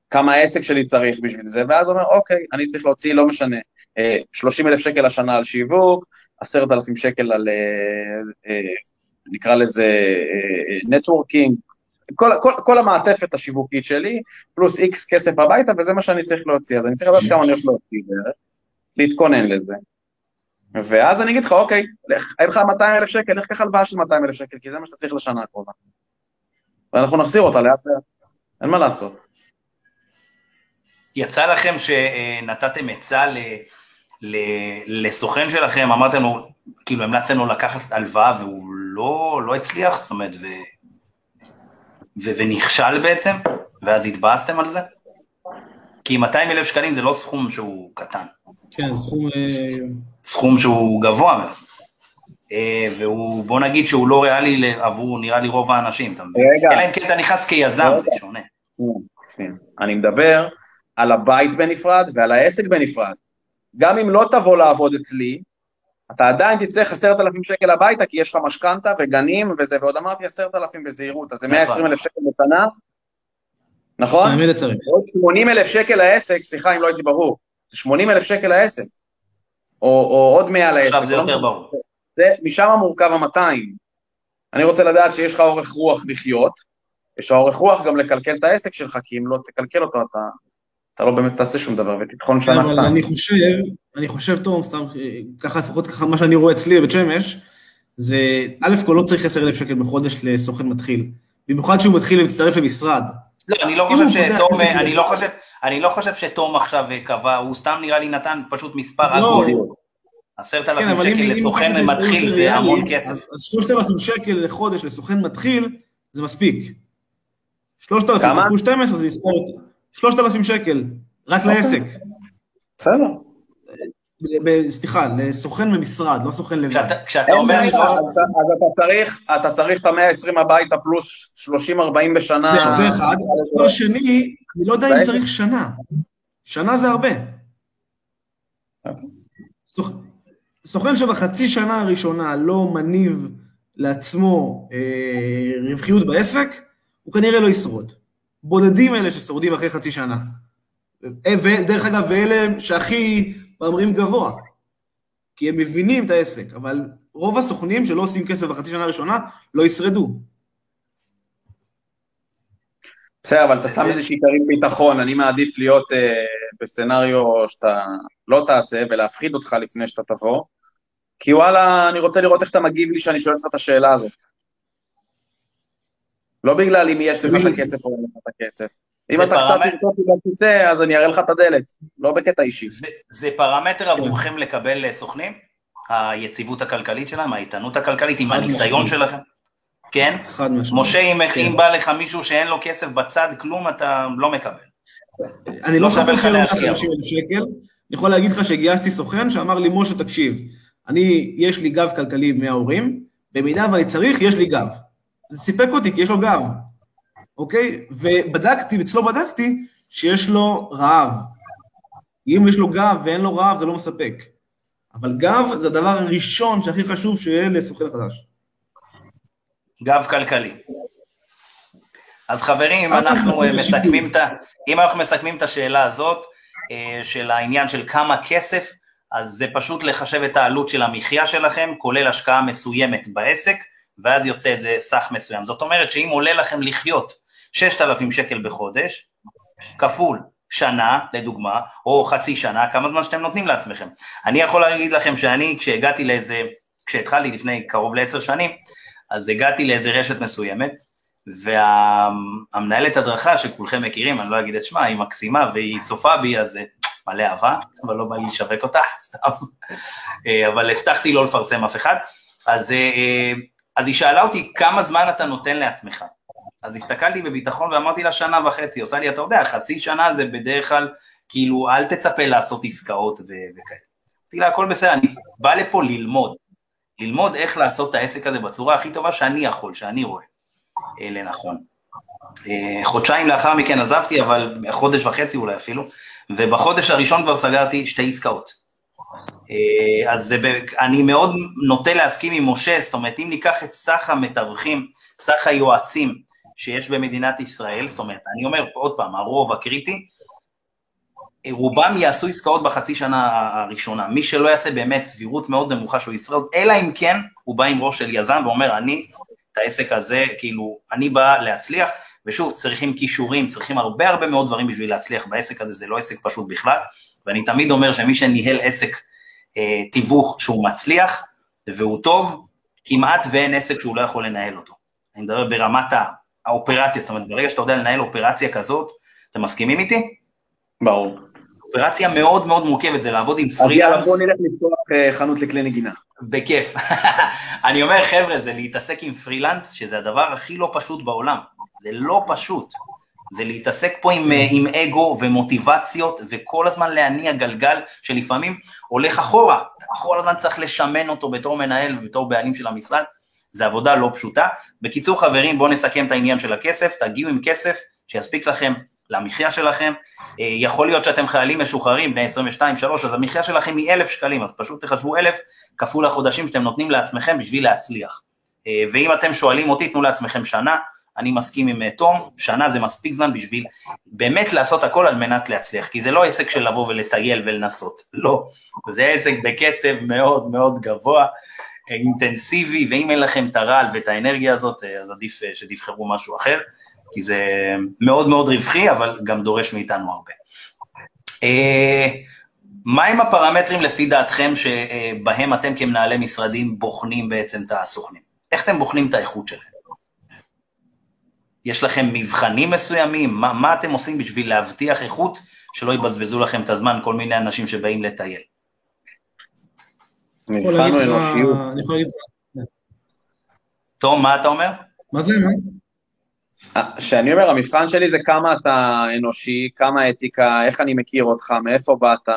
כמה העסק שלי צריך בשביל זה? ואז אומר, אוקיי, אני צריך להוציא, לא משנה, 30,000 שקל השנה על שיווק, 10,000 שקל על, נקרא לזה, נטוורקינג, כל המעטפת השיווקית שלי, פלוס X כסף הביתה, וזה מה שאני צריך להוציא, אז אני צריך לדעת כמה אני הולך להוציא, להתכונן לזה. ואז אני אגיד לך, אוקיי, אין לך 200,000 שקל, איך ככה הלוואה של 200,000 שקל, כי זה מה שאתה צריך לשנה הקרובה. ואנחנו נחזיר אותה לאט, אין מה לעשות. יצא לכם שנתתם עצה לסוכן שלכם, אמרתם לו, כאילו המלצנו לקחת הלוואה, והוא לא הצליח, זאת אומרת, ונכשל בעצם, ואז התבאסתם על זה? כי 200,000 שקלים זה לא סכום שהוא קטן. כן, סכום שהוא גבוה, והוא, בוא נגיד שהוא לא ריאלי עבור, נראה לי רוב האנשים, אלא אם כן אתה נכנס כיזם, זה שונה. אני מדבר על הבית בנפרד ועל העסק בנפרד. גם אם לא תבוא לעבוד אצלי, אתה עדיין תצטרך 10,000 שקל הביתה, כי יש לך משכנתה וגנים וזה, ועוד אמרתי 10,000 בזהירות, אז זה 120,000 שקל בשנה, נכון? עוד 80,000 שקל העסק, סליחה אם לא הייתי ברור, זה 80,000 שקל העסק, או עוד 100 לעסק. עכשיו זה יותר ברור. משם המורכב ה-200. אני רוצה לדעת שיש לך אורך רוח לחיות, יש לך אורך רוח גם לקלקל את העסק שלך, כי אם לא תקלקל אותו, אתה לא באמת תעשה שום דבר, ותתכון שנה סתם. אני חושב, תום, סתם, ככה, לפחות ככה, מה שאני רואה אצלי בבית שמש, זה, א' כל לא צריך 10,000 שקל בחודש לסוכן מתחיל, במיוחד שהוא מתחיל להצטרף למשרד. לא, אני לא חושב שתום עכשיו קבע, הוא סתם נראה לי נתן פשוט מספר עגול. 10,000 שקל לסוכן מתחיל זה המון כסף. אז 3,000 שקל לחודש לסוכן מתחיל, זה מספיק. 3,000 + 12, זה מספר 3,000 שקל, רק לעסק. בסדר. סליחה, לסוכן ממשרד, לא סוכן לבד. כשאתה אומר... אז אתה צריך את ה-120 הביתה פלוס 30-40 בשנה. זה אחד. לא שני, אני לא יודע אם צריך שנה. שנה זה הרבה. סוכן שבחצי שנה הראשונה לא מניב לעצמו רווחיות בעסק, הוא כנראה לא ישרוד. בודדים אלה ששורדים אחרי חצי שנה. דרך אגב, ואלה שהכי... ואומרים גבוה, כי הם מבינים את העסק, אבל רוב הסוכנים שלא עושים כסף בחצי שנה הראשונה, לא ישרדו. בסדר, אבל אתה שם איזושהי תרים ביטחון, אני מעדיף להיות בסצנריו שאתה לא תעשה, ולהפחיד אותך לפני שאתה תבוא, כי וואלה, אני רוצה לראות איך אתה מגיב לי שאני שואל לך את השאלה הזאת. לא בגלל אם יש לך את הכסף או אין לך את הכסף. אם אתה קצת תרצות עם הכיסא, אז אני אראה לך את הדלת, לא בקטע אישי. זה פרמטר עבורכם לקבל סוכנים? היציבות הכלכלית שלהם, האיתנות הכלכלית, עם הניסיון שלכם? כן? משה, אם בא לך מישהו שאין לו כסף בצד, כלום אתה לא מקבל. אני לא חבר שלא לך 50,000 שקל, אני יכול להגיד לך שגייסתי סוכן שאמר לי, משה תקשיב, יש לי גב כלכלי מההורים, במידה ואני צריך, יש לי גב. זה סיפק אותי, כי יש לו גב. אוקיי? ובדקתי, אצלו בדקתי, שיש לו רעב. אם יש לו גב ואין לו רעב, זה לא מספק. אבל גב זה הדבר הראשון שהכי חשוב שיהיה לסוכן חדש. גב כלכלי. אז חברים, אם אנחנו מסכמים את השאלה הזאת, של העניין של כמה כסף, אז זה פשוט לחשב את העלות של המחיה שלכם, כולל השקעה מסוימת בעסק, ואז יוצא איזה סך מסוים. זאת אומרת שאם עולה לכם לחיות 6,000 שקל בחודש, כפול שנה, לדוגמה, או חצי שנה, כמה זמן שאתם נותנים לעצמכם. אני יכול להגיד לכם שאני, כשהתחלתי לפני קרוב ל10 שנים, אז הגעתי לאיזה רשת מסוימת, והמנהלת הדרכה, שכולכם מכירים, אני לא אגיד את שמה, היא מקסימה, והיא צופה בי, אז מלא אהבה, אבל לא בא לי לשווק אותה, סתם. אבל הבטחתי לא לפרסם אף אחד, אז היא שאלה אותי, כמה זמן אתה נותן לעצמך? אז הסתכלתי בביטחון ואמרתי לה, 1.5 שנה, עושה לי, אתה יודע, חצי שנה זה בדרך כלל, כאילו, אל תצפה לעשות עסקאות וכאלה. אמרתי לה, הכל בסדר, אני בא לפה ללמוד איך לעשות את העסק הזה בצורה הכי טובה שאני יכול, שאני רואה, לנכון. חודשיים לאחר מכן עזבתי, אבל 1.5 חודשים אולי אפילו, ובחודש הראשון כבר סגרתי 2 עסקאות. אז אני מאוד נוטה להסכים עם משה, זאת אומרת, אם ניקח את סך המתווכים, סך היועצים שיש במדינת ישראל, זאת אומרת, אני אומר עוד פעם, הרוב הקריטי, רובם יעשו עסקאות בחצי שנה הראשונה, מי שלא יעשה באמת סבירות מאוד נמוכה שהוא ישרוד, אלא אם כן הוא בא עם ראש של יזם ואומר, אני את העסק הזה, כאילו, אני בא להצליח, ושוב, צריכים כישורים, צריכים הרבה מאוד דברים בשביל להצליח בעסק הזה, זה לא עסק פשוט בכלל, ואני תמיד אומר שמי שניהל עסק תיווך שהוא מצליח, והוא טוב, כמעט ואין עסק שהוא לא יכול לנהל אותו. אני מדבר ברמת האופרציה, זאת אומרת, ברגע שאתה יודע לנהל אופרציה כזאת, אתם מסכימים איתי? ברור. אופרציה מאוד מאוד מורכבת, זה לעבוד עם פרילנס. בוא נלך לפתוח חנות לכלי נגינה. בכיף. אני אומר, חבר'ה, זה להתעסק עם פרילנס, שזה הדבר הכי לא פשוט בעולם. זה לא פשוט. זה להתעסק פה עם אגו ומוטיבציות, וכל הזמן להניע גלגל שלפעמים הולך אחורה, כל הזמן צריך לשמן אותו בתור מנהל ובתור בעלים של המשרד, זה עבודה לא פשוטה. בקיצור חברים, בואו נסכם את העניין של הכסף, תגיעו עם כסף שיספיק לכם למחיה שלכם, יכול להיות שאתם חיילים משוחררים, בני 22-3, אז המחיה שלכם היא 1,000 שקלים, אז פשוט תחשבו 1,000 כפול החודשים שאתם נותנים לעצמכם בשביל להצליח, ואם אתם שואלים אותי, תנו לעצמכם שנה, אני מסכים עם תום, שנה זה מספיק זמן בשביל באמת לעשות הכל על מנת להצליח, כי זה לא עסק של לבוא ולטייל ולנסות, לא, זה עסק בקצב מאוד מאוד גבוה, אינטנסיבי, ואם אין לכם את הרעל ואת האנרגיה הזאת, אז עדיף שתבחרו משהו אחר, כי זה מאוד מאוד רווחי, אבל גם דורש מאיתנו הרבה. מה הם הפרמטרים לפי דעתכם שבהם אתם כמנהלי משרדים בוחנים בעצם את הסוכנים? איך אתם בוחנים את האיכות שלכם? יש לכם מבחנים מסוימים? מה אתם עושים בשביל להבטיח איכות שלא יבזבזו לכם את הזמן כל מיני אנשים שבאים לטייל? מבחן או אנושיות? תום, מה אתה אומר? מה זה? שאני אומר, המבחן שלי זה כמה אתה אנושי, כמה אתיקה, איך אני מכיר אותך, מאיפה באת,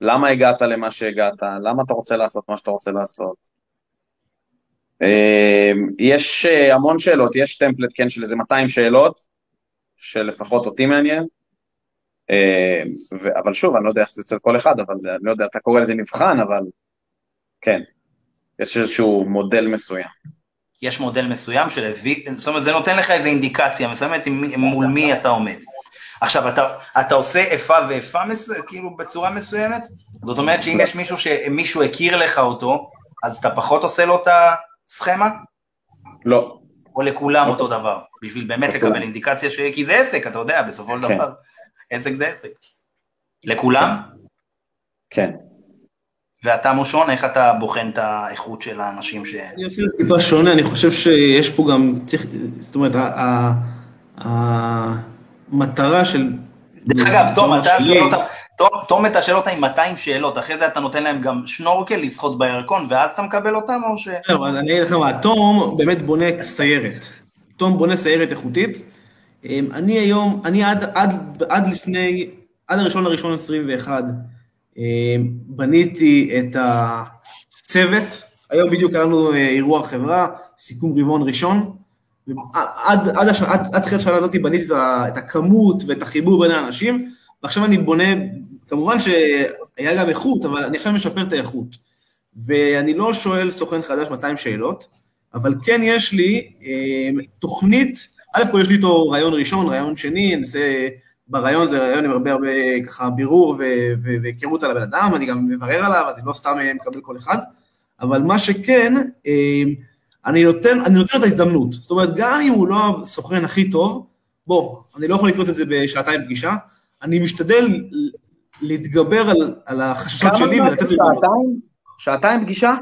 למה הגעת למה שהגעת, למה אתה רוצה לעשות מה שאתה רוצה לעשות. יש המון שאלות, יש טמפלט כן של איזה 200 שאלות, שלפחות אותי מעניין, אבל שוב, אני לא יודע איך זה אצל כל אחד, אבל זה, אני לא יודע, אתה קורא לזה מבחן, אבל כן, יש איזשהו מודל מסוים. יש מודל מסוים של הביא, זאת אומרת, זה נותן לך איזו אינדיקציה, מסוימת מול מי אתה עומד. עכשיו, אתה עושה איפה ואיפה, כאילו בצורה מסוימת, זאת אומרת שאם יש מישהו שמישהו הכיר לך אותו, אז אתה פחות עושה לו את הסכמה? לא. או לכולם אותו דבר, בשביל באמת לקבל אינדיקציה, כי זה עסק, אתה יודע, בסופו של דבר. עסק זה עסק. לכולם? כן. ואתה מושון, איך אתה בוחן את האיכות של האנשים ש... אני עושה טיפה שונה, אני חושב שיש פה גם, זאת אומרת, המטרה של... דרך אגב, תום, אתה שאל אותה עם 200 שאלות, אחרי זה אתה נותן להם גם שנורקל לשחות בירקון, ואז אתה מקבל אותם או ש... לא, אז אני אגיד לך מה, תום באמת בונה סיירת. תום בונה סיירת איכותית. אני היום, אני עד לפני, עד הראשון 21, בניתי את הצוות, היום בדיוק עלינו אירוע חברה, סיכום רבעון ראשון, עד שנה הזאת בניתי את הכמות ואת החיבור בין האנשים, ועכשיו אני בונה, כמובן שהיה גם איכות, אבל אני עכשיו משפר את האיכות, ואני לא שואל סוכן חדש 200 שאלות, אבל כן יש לי תוכנית, א' כל יש לי איתו רעיון ראשון, רעיון שני, אני עושה... ברעיון זה רעיון עם הרבה ככה בירור והיכרות על הבן אדם, אני גם מברר עליו, אני לא סתם מקבל כל אחד, אבל מה שכן, אני נותן את ההזדמנות, זאת אומרת, גם אם הוא לא הסוכן הכי טוב, בוא, אני לא יכול לקנות את זה בשעתיים פגישה, אני משתדל להתגבר על החששות שלי ולתת להזדמנות. שעתיים פגישה?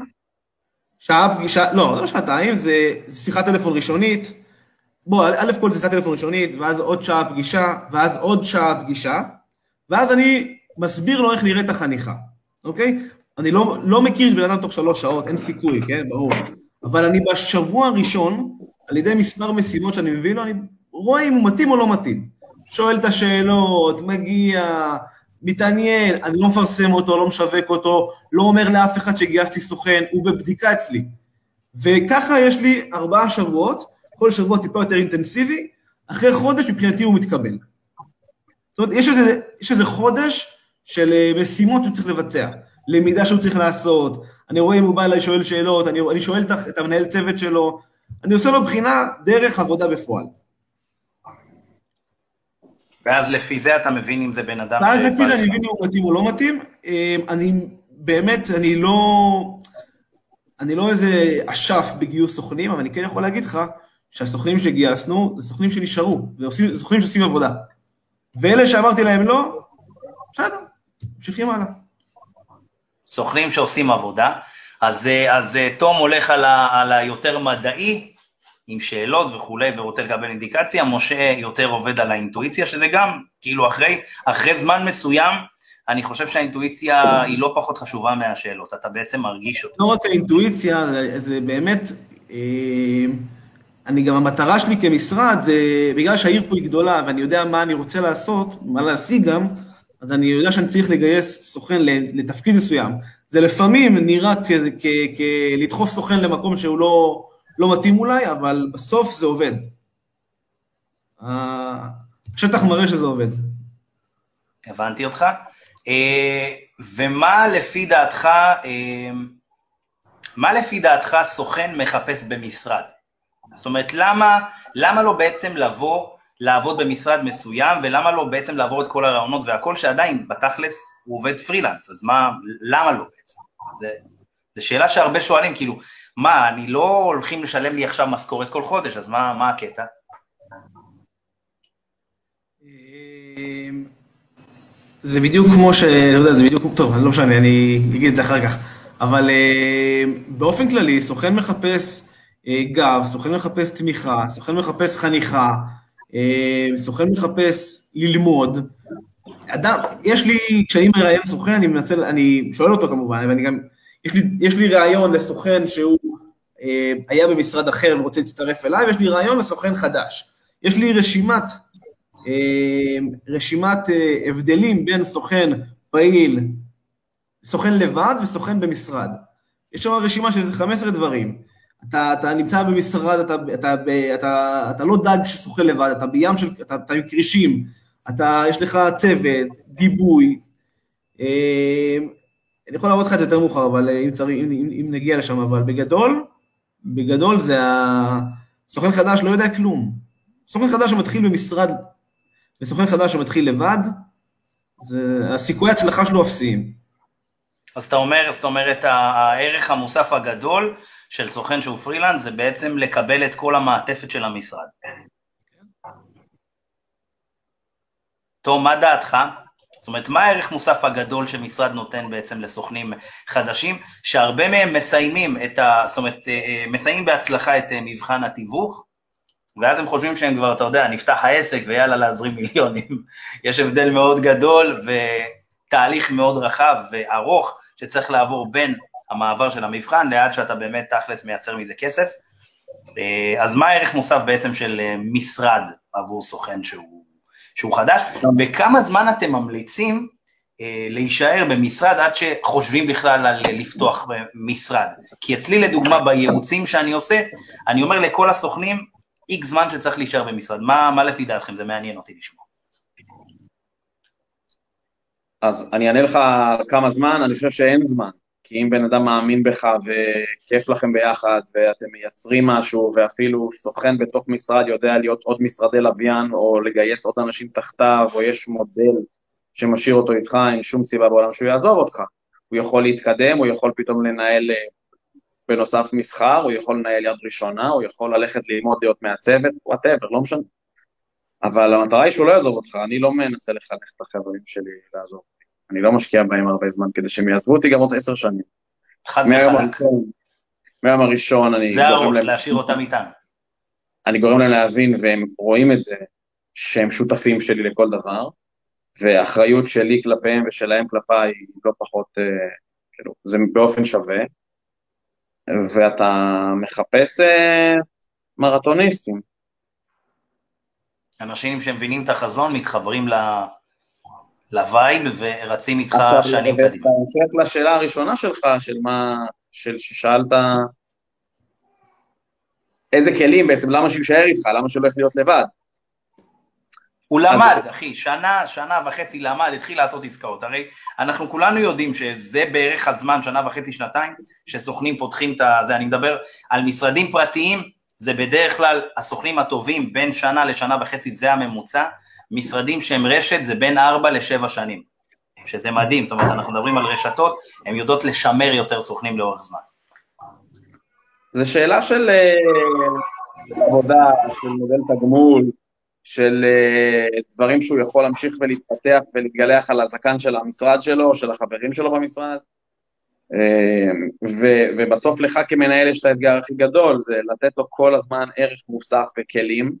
שעה פגישה, לא שעתיים, זה שיחת טלפון ראשונית, בוא, א' כל זה שיחת טלפון ראשונית, ואז עוד שעה פגישה, ואז עוד שעה פגישה, ואז אני מסביר לו איך נראית החניכה, אוקיי? אני לא מכיר שבן אדם תוך 3 שעות, אין סיכוי, כן? ברור. אבל אני בשבוע הראשון, על ידי מספר משימות שאני מביא לו, אני רואה אם הוא מתאים או לא מתאים. שואל את השאלות, מגיע, מתעניין, אני לא מפרסם אותו, לא משווק אותו, לא אומר לאף אחד שגייסתי סוכן, הוא בבדיקה אצלי. וככה יש לי 4 שבועות, כל שבוע טיפה יותר אינטנסיבי, אחרי חודש מבחינתי הוא מתקבל. זאת אומרת, יש איזה חודש של משימות שהוא צריך לבצע, למידה שהוא צריך לעשות, אני רואה אם הוא בא אליי שואל שאלות, אני שואל את המנהל צוות שלו, אני עושה לו בחינה דרך עבודה בפועל. ואז לפי זה אתה מבין אם זה בן אדם... ואז לפי זה אני מבין אם הוא מתאים או לא מתאים, אני באמת, אני לא איזה אשף בגיוס סוכנים, אבל אני כן יכול להגיד לך, שהסוכנים שגייסנו, זה סוכנים שנשארו, זה סוכנים שעושים עבודה. ואלה שאמרתי להם לא, בסדר, ממשיכים הלאה. סוכנים שעושים עבודה, אז תום הולך על היותר מדעי, עם שאלות וכולי, ורוצה לקבל אינדיקציה, משה יותר עובד על האינטואיציה, שזה גם, כאילו אחרי זמן מסוים, אני חושב שהאינטואיציה היא לא פחות חשובה מהשאלות, אתה בעצם מרגיש אותה. לא רק האינטואיציה, זה באמת... אני גם, המטרה שלי כמשרד, זה בגלל שהעיר פה היא גדולה, ואני יודע מה אני רוצה לעשות, מה להשיג גם, אז אני יודע שאני צריך לגייס סוכן לתפקיד מסוים. זה לפעמים נראה כלדחוף סוכן למקום שהוא לא מתאים אולי, אבל בסוף זה עובד. השטח מראה שזה עובד. הבנתי אותך. ומה לפי דעתך, סוכן מחפש במשרד? זאת אומרת, למה לא בעצם לבוא לעבוד במשרד מסוים, ולמה לא בעצם לעבור את כל הרעיונות והכל, שעדיין בתכלס הוא עובד פרילנס, אז מה, למה לא בעצם? זו שאלה שהרבה שואלים, כאילו, מה, אני לא הולכים לשלם לי עכשיו משכורת כל חודש, אז מה הקטע? זה בדיוק כמו ש... לא יודע, זה בדיוק... טוב, לא משנה, אני אגיד את זה אחר כך. אבל באופן כללי, סוכן מחפש גב, סוכן מחפש תמיכה, סוכן מחפש חניכה, סוכן מחפש ללמוד. אדם, יש לי, כשאני מראיין סוכן, אני שואל אותו כמובן, ואני גם... יש לי רעיון לסוכן שהוא היה במשרד אחר ורוצה להצטרף אליי, ויש לי רעיון לסוכן חדש. יש לי רשימת הבדלים בין סוכן פעיל, סוכן לבד וסוכן במשרד. יש שם רשימה של 15 דברים. אתה נמצא במשרד, אתה לא דג שסוכן לבד, אתה בים של, אתה עם קרישים, יש לך צוות, גיבוי, אני יכול להראות לך את זה יותר מאוחר, אבל אם נגיע לשם, אבל בגדול זה סוכן חדש לא יודע כלום. סוכן חדש שמתחיל במשרד, וסוכן חדש שמתחיל לבד, הסיכוי הצלחה שלו אפסיים. אז אתה אומר את הערך המוסף הגדול של סוכן שהוא פרילנס, זה בעצם לקבל את כל המעטפת של המשרד. טוב, מה דעתך? זאת אומרת, מה הערך מוסף הגדול שמשרד נותן בעצם לסוכנים חדשים, שהרבה מהם מסיימים מסיימים בהצלחה את מבחן התיווך, ואז הם חושבים שהם כבר, אתה יודע, נפתח העסק ויאללה להזרים מיליונים. יש הבדל מאוד גדול ותהליך מאוד רחב וארוך, שצריך לעבור בין המעבר של המבחן, לעד שאתה באמת תכלס מייצר מזה כסף. אז מה הערך מוסף בעצם של משרד עבור סוכן שהוא חדש, וכמה זמן אתם ממליצים להישאר במשרד עד שחושבים בכלל על לפתוח משרד? כי אצלי לדוגמה בייעוצים שאני עושה, אני אומר לכל הסוכנים, איקס זמן שצריך להישאר במשרד, מה לפי דעתכם? זה מעניין אותי לשמוע. אז אני אענה לך כמה זמן, אני חושב שאין זמן, כי אם בן אדם מאמין בך וכיף לכם ביחד, ואתם מייצרים משהו, ואפילו סוכן בתוך משרד יודע להיות עוד משרדי לוויין, או לגייס עוד אנשים תחתיו, או יש מודל שמשאיר אותו איתך, אין שום סיבה בעולם שהוא יעזוב אותך. הוא יכול להתקדם, הוא יכול פתאום לנהל בנוסף מסחר, הוא יכול לנהל יד ראשונה, הוא יכול ללכת ללמוד להיות מהצוות, whatever, לא משנה. אבל המטרה היא שהוא לא יעזוב אותך, אני לא מנסה לחנך את החברים שלי לעזוב. אני לא משקיע בהם הרבה זמן, כדי שהם יעזבו אותי גם עוד 10 שנים. חד וחלק. מהיום הראשון אני... זה הראש, להשאיר אותם איתנו. אני גורם להם להבין, והם רואים את זה, שהם שותפים שלי לכל דבר, והאחריות שלי כלפיהם ושלהם כלפיי היא לא פחות, כאילו, זה באופן שווה, ואתה מחפש מרתוניסטים. אנשים שמבינים את החזון, מתחברים לווייב ורצים איתך שנים קדימה. בהמשך לשאלה הראשונה שלך, של מה, ששאלת, איזה כלים בעצם, למה שישאר איתך, למה שלא הולך להיות לבד? הוא למד, אחי, שנה וחצי למד, התחיל לעשות עסקאות, הרי אנחנו כולנו יודעים שזה בערך הזמן, שנה וחצי, שנתיים, שסוכנים פותחים את זה, אני מדבר על משרדים פרטיים, זה בדרך כלל הסוכנים הטובים, בין שנה לשנה וחצי, זה הממוצע, משרדים שהם רשת, זה בין 4 ל-7 שנים, שזה מדהים, זאת אומרת, אנחנו מדברים על רשתות, הן יודעות לשמר יותר סוכנים לאורך זמן. זו שאלה של עבודה, של מודל תגמול, של דברים שהוא יכול להמשיך ולהתפתח ולהתגלח על הזקן של המשרד שלו, של החברים שלו במשרד, ובסוף לך כמנהל יש את האתגר הכי גדול, זה לתת לו כל הזמן ערך מוסף וכלים,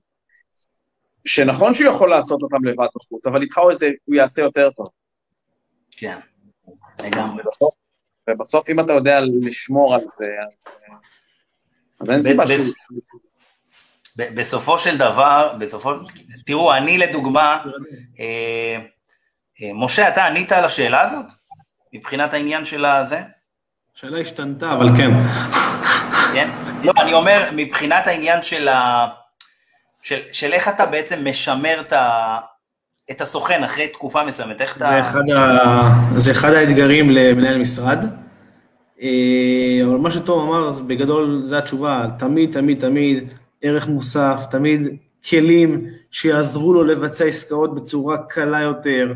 שנכון שהוא יכול לעשות אותם לבד בחוץ, אבל איתך הוא יעשה יותר טוב. כן, לגמרי. ובסוף, אם אתה יודע לשמור על זה, אז אין סיבה שהוא... בסופו של דבר, תראו, אני לדוגמה, משה, אתה ענית על השאלה הזאת? מבחינת העניין של הזה? השאלה השתנתה, אבל כן. כן? לא, אני אומר, מבחינת העניין של של איך אתה בעצם משמר את הסוכן אחרי תקופה מסוימת, איך אתה... זה אחד האתגרים למנהל משרד, אבל מה שתום אמר, בגדול זה התשובה, תמיד ערך מוסף, תמיד כלים שיעזרו לו לבצע עסקאות בצורה קלה יותר,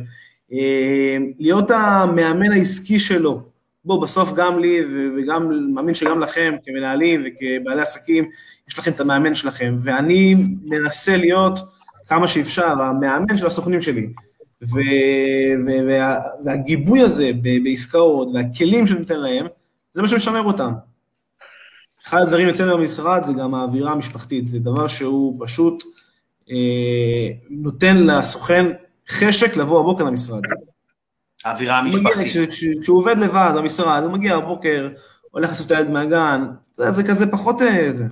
להיות המאמן העסקי שלו. בוא, בסוף גם לי וגם מאמין שגם לכם כמנהלים וכבעלי עסקים, יש לכם את המאמן שלכם, ואני מנסה להיות כמה שאפשר המאמן של הסוכנים שלי, והגיבוי הזה בעסקאות והכלים שאני נותן להם, זה מה שמשמר אותם. אחד הדברים אצלנו במשרד זה גם האווירה המשפחתית, זה דבר שהוא פשוט נותן לסוכן חשק לבוא הבוקר למשרד. האווירה המשפחתית. כשהוא עובד לבד במשרד, הוא מגיע הבוקר, הולך לעשות את הילד מהגן, זה כזה פחות זה.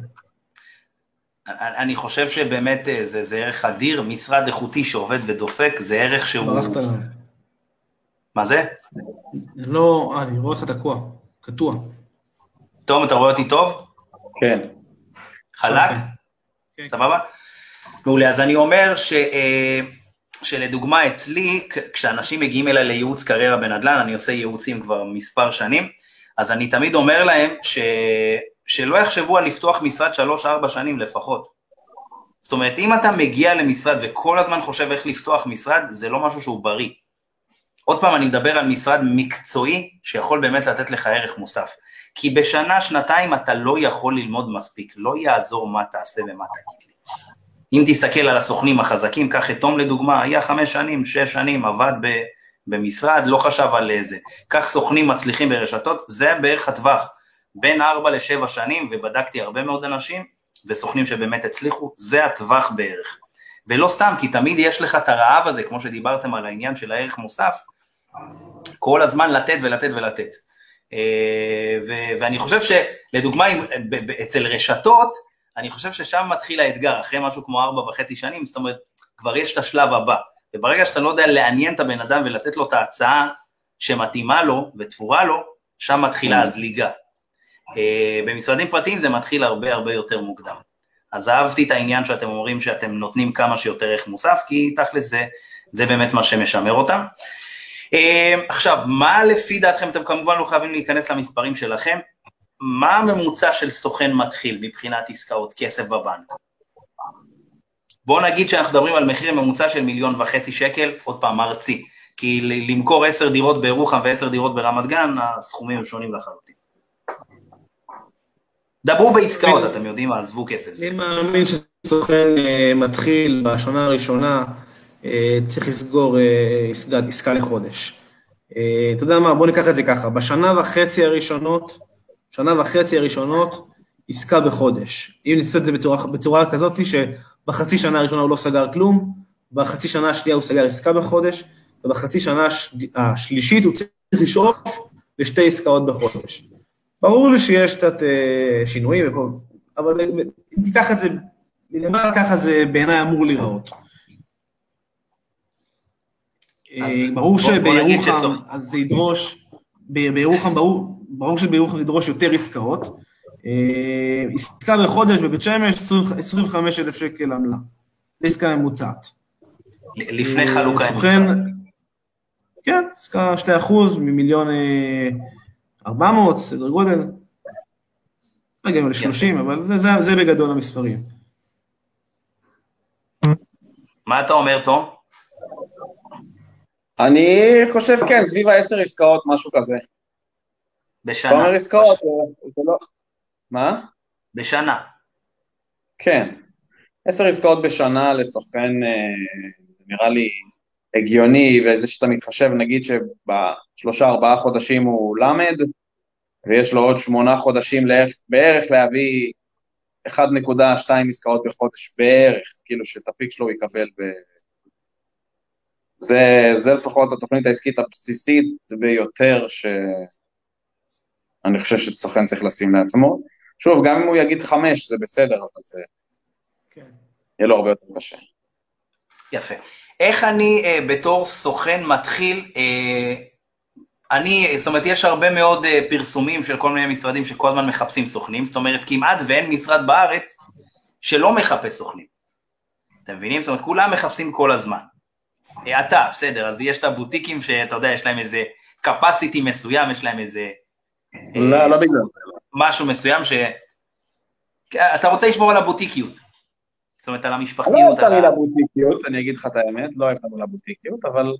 אני חושב שבאמת זה ערך אדיר, משרד איכותי שעובד ודופק, זה ערך שהוא... ברחת עליו. מה זה? לא, אני רואה לך תקוע, קטוע. תום, אתה רואה אותי טוב? כן. חלק? כן. סבבה? מעולה, אז אני אומר שלדוגמה אצלי, כשאנשים מגיעים אליי לייעוץ קריירה בנדל"ן, אני עושה ייעוצים כבר מספר שנים, אז אני תמיד אומר להם שלא יחשבו על לפתוח משרד 3-4 שנים לפחות. זאת אומרת, אם אתה מגיע למשרד וכל הזמן חושב איך לפתוח משרד, זה לא משהו שהוא בריא. עוד פעם אני מדבר על משרד מקצועי, שיכול באמת לתת לך ערך מוסף. כי בשנה, שנתיים אתה לא יכול ללמוד מספיק, לא יעזור מה תעשה ומה תגיד לי. אם תסתכל על הסוכנים החזקים, קח את תום לדוגמה, היה 5 שנים, 6 שנים, עבד במשרד, לא חשב על איזה. קח סוכנים מצליחים ברשתות, זה בערך הטווח. בין 4 ל-7 שנים, ובדקתי הרבה מאוד אנשים, וסוכנים שבאמת הצליחו, זה הטווח בערך. ולא סתם, כי תמיד יש לך את הרעב הזה, כמו שדיברתם על העניין של הערך מוסף, כל הזמן לתת ולתת ולתת. ואני חושב שלדוגמה, אצל רשתות, אני חושב ששם מתחיל האתגר, אחרי משהו כמו 4.5 שנים, זאת אומרת, כבר יש את השלב הבא, וברגע שאתה לא יודע לעניין את הבן אדם, ולתת לו את ההצעה שמתאימה לו, ותפורה לו, שם מתחילה הזליגה. במשרדים פרטיים זה מתחיל הרבה הרבה יותר מוקדם. אז אהבתי את העניין שאתם אומרים שאתם נותנים כמה שיותר ערך מוסף, כי תכל'ס זה באמת מה שמשמר אותם. עכשיו, מה לפי דעתכם, אתם כמובן לא חייבים להיכנס למספרים שלכם, מה הממוצע של סוכן מתחיל מבחינת עסקאות כסף בבנק? בואו נגיד שאנחנו מדברים על מחיר ממוצע של 1.5 מיליון שקל, עוד פעם ארצי, כי למכור 10 דירות בירוחם ו10 דירות ברמת גן, הסכומים הם שונים לחלוטין. דברו בעסקאות, אתם יודעים, עזבו כסף. אני מאמין שסוכן מתחיל בשנה הראשונה, צריך לסגור עסקה לחודש. אתה יודע מה, בוא ניקח את זה ככה, בשנה וחצי הראשונות, עסקה בחודש. אם נעשה את זה בצורה כזאת, שבחצי שנה הראשונה הוא לא סגר כלום, בחצי שנה השנייה הוא סגר עסקה בחודש, ובחצי שנה השלישית הוא צריך לשאוף לשתי עסקאות בחודש. ברור לי שיש קצת שינויים, אבל אם תיקח את זה, למה ככה זה בעיניי אמור לראות. ברור שבירוחם זה ידרוש, ברור שבירוחם זה ידרוש יותר עסקאות, עסקה בחודש בבית שמש 25,000 שקל עמלה, עסקה ממוצעת. לפני חלוקה. כן, עסקה 2% ממיליון... 400, סדר גודל, רגע, אבל 30, אבל זה בגדול המספרים. מה אתה אומר, תום? אני חושב, כן, סביב 10 עסקאות, משהו כזה. בשנה. אומר עסקאות, זה לא... מה? בשנה. כן, 10 עסקאות בשנה לסוכן, זה נראה לי... הגיוני, וזה שאתה מתחשב, נגיד שב3-4 חודשים הוא למד, ויש לו עוד 8 חודשים בערך להביא 1.2 עסקאות בחודש בערך, כאילו שתפיק שלו יקבל זה לפחות התוכנית העסקית הבסיסית ביותר שאני חושב שסוכן צריך לשים לעצמו. שוב, גם אם הוא יגיד 5 זה בסדר, אבל זה יהיה לו הרבה יותר קשה. יפה. איך אני בתור סוכן מתחיל, זאת אומרת, יש הרבה מאוד פרסומים של כל מיני משרדים שכל הזמן מחפשים סוכנים, זאת אומרת, כמעט ואין משרד בארץ שלא מחפש סוכנים. אתם מבינים? זאת אומרת, כולם מחפשים כל הזמן. אתה, בסדר, אז יש את הבוטיקים שאתה יודע, יש להם איזה קפסיטי מסוים, יש להם איזה... לא בגלל. משהו מסוים ש... אתה רוצה לשמור על הבוטיקיות. זאת אומרת, על המשפחתיות. לא על הבוטיקיות, אני אגיד לך את האמת, לא אוהב על הבוטיקיות, אבל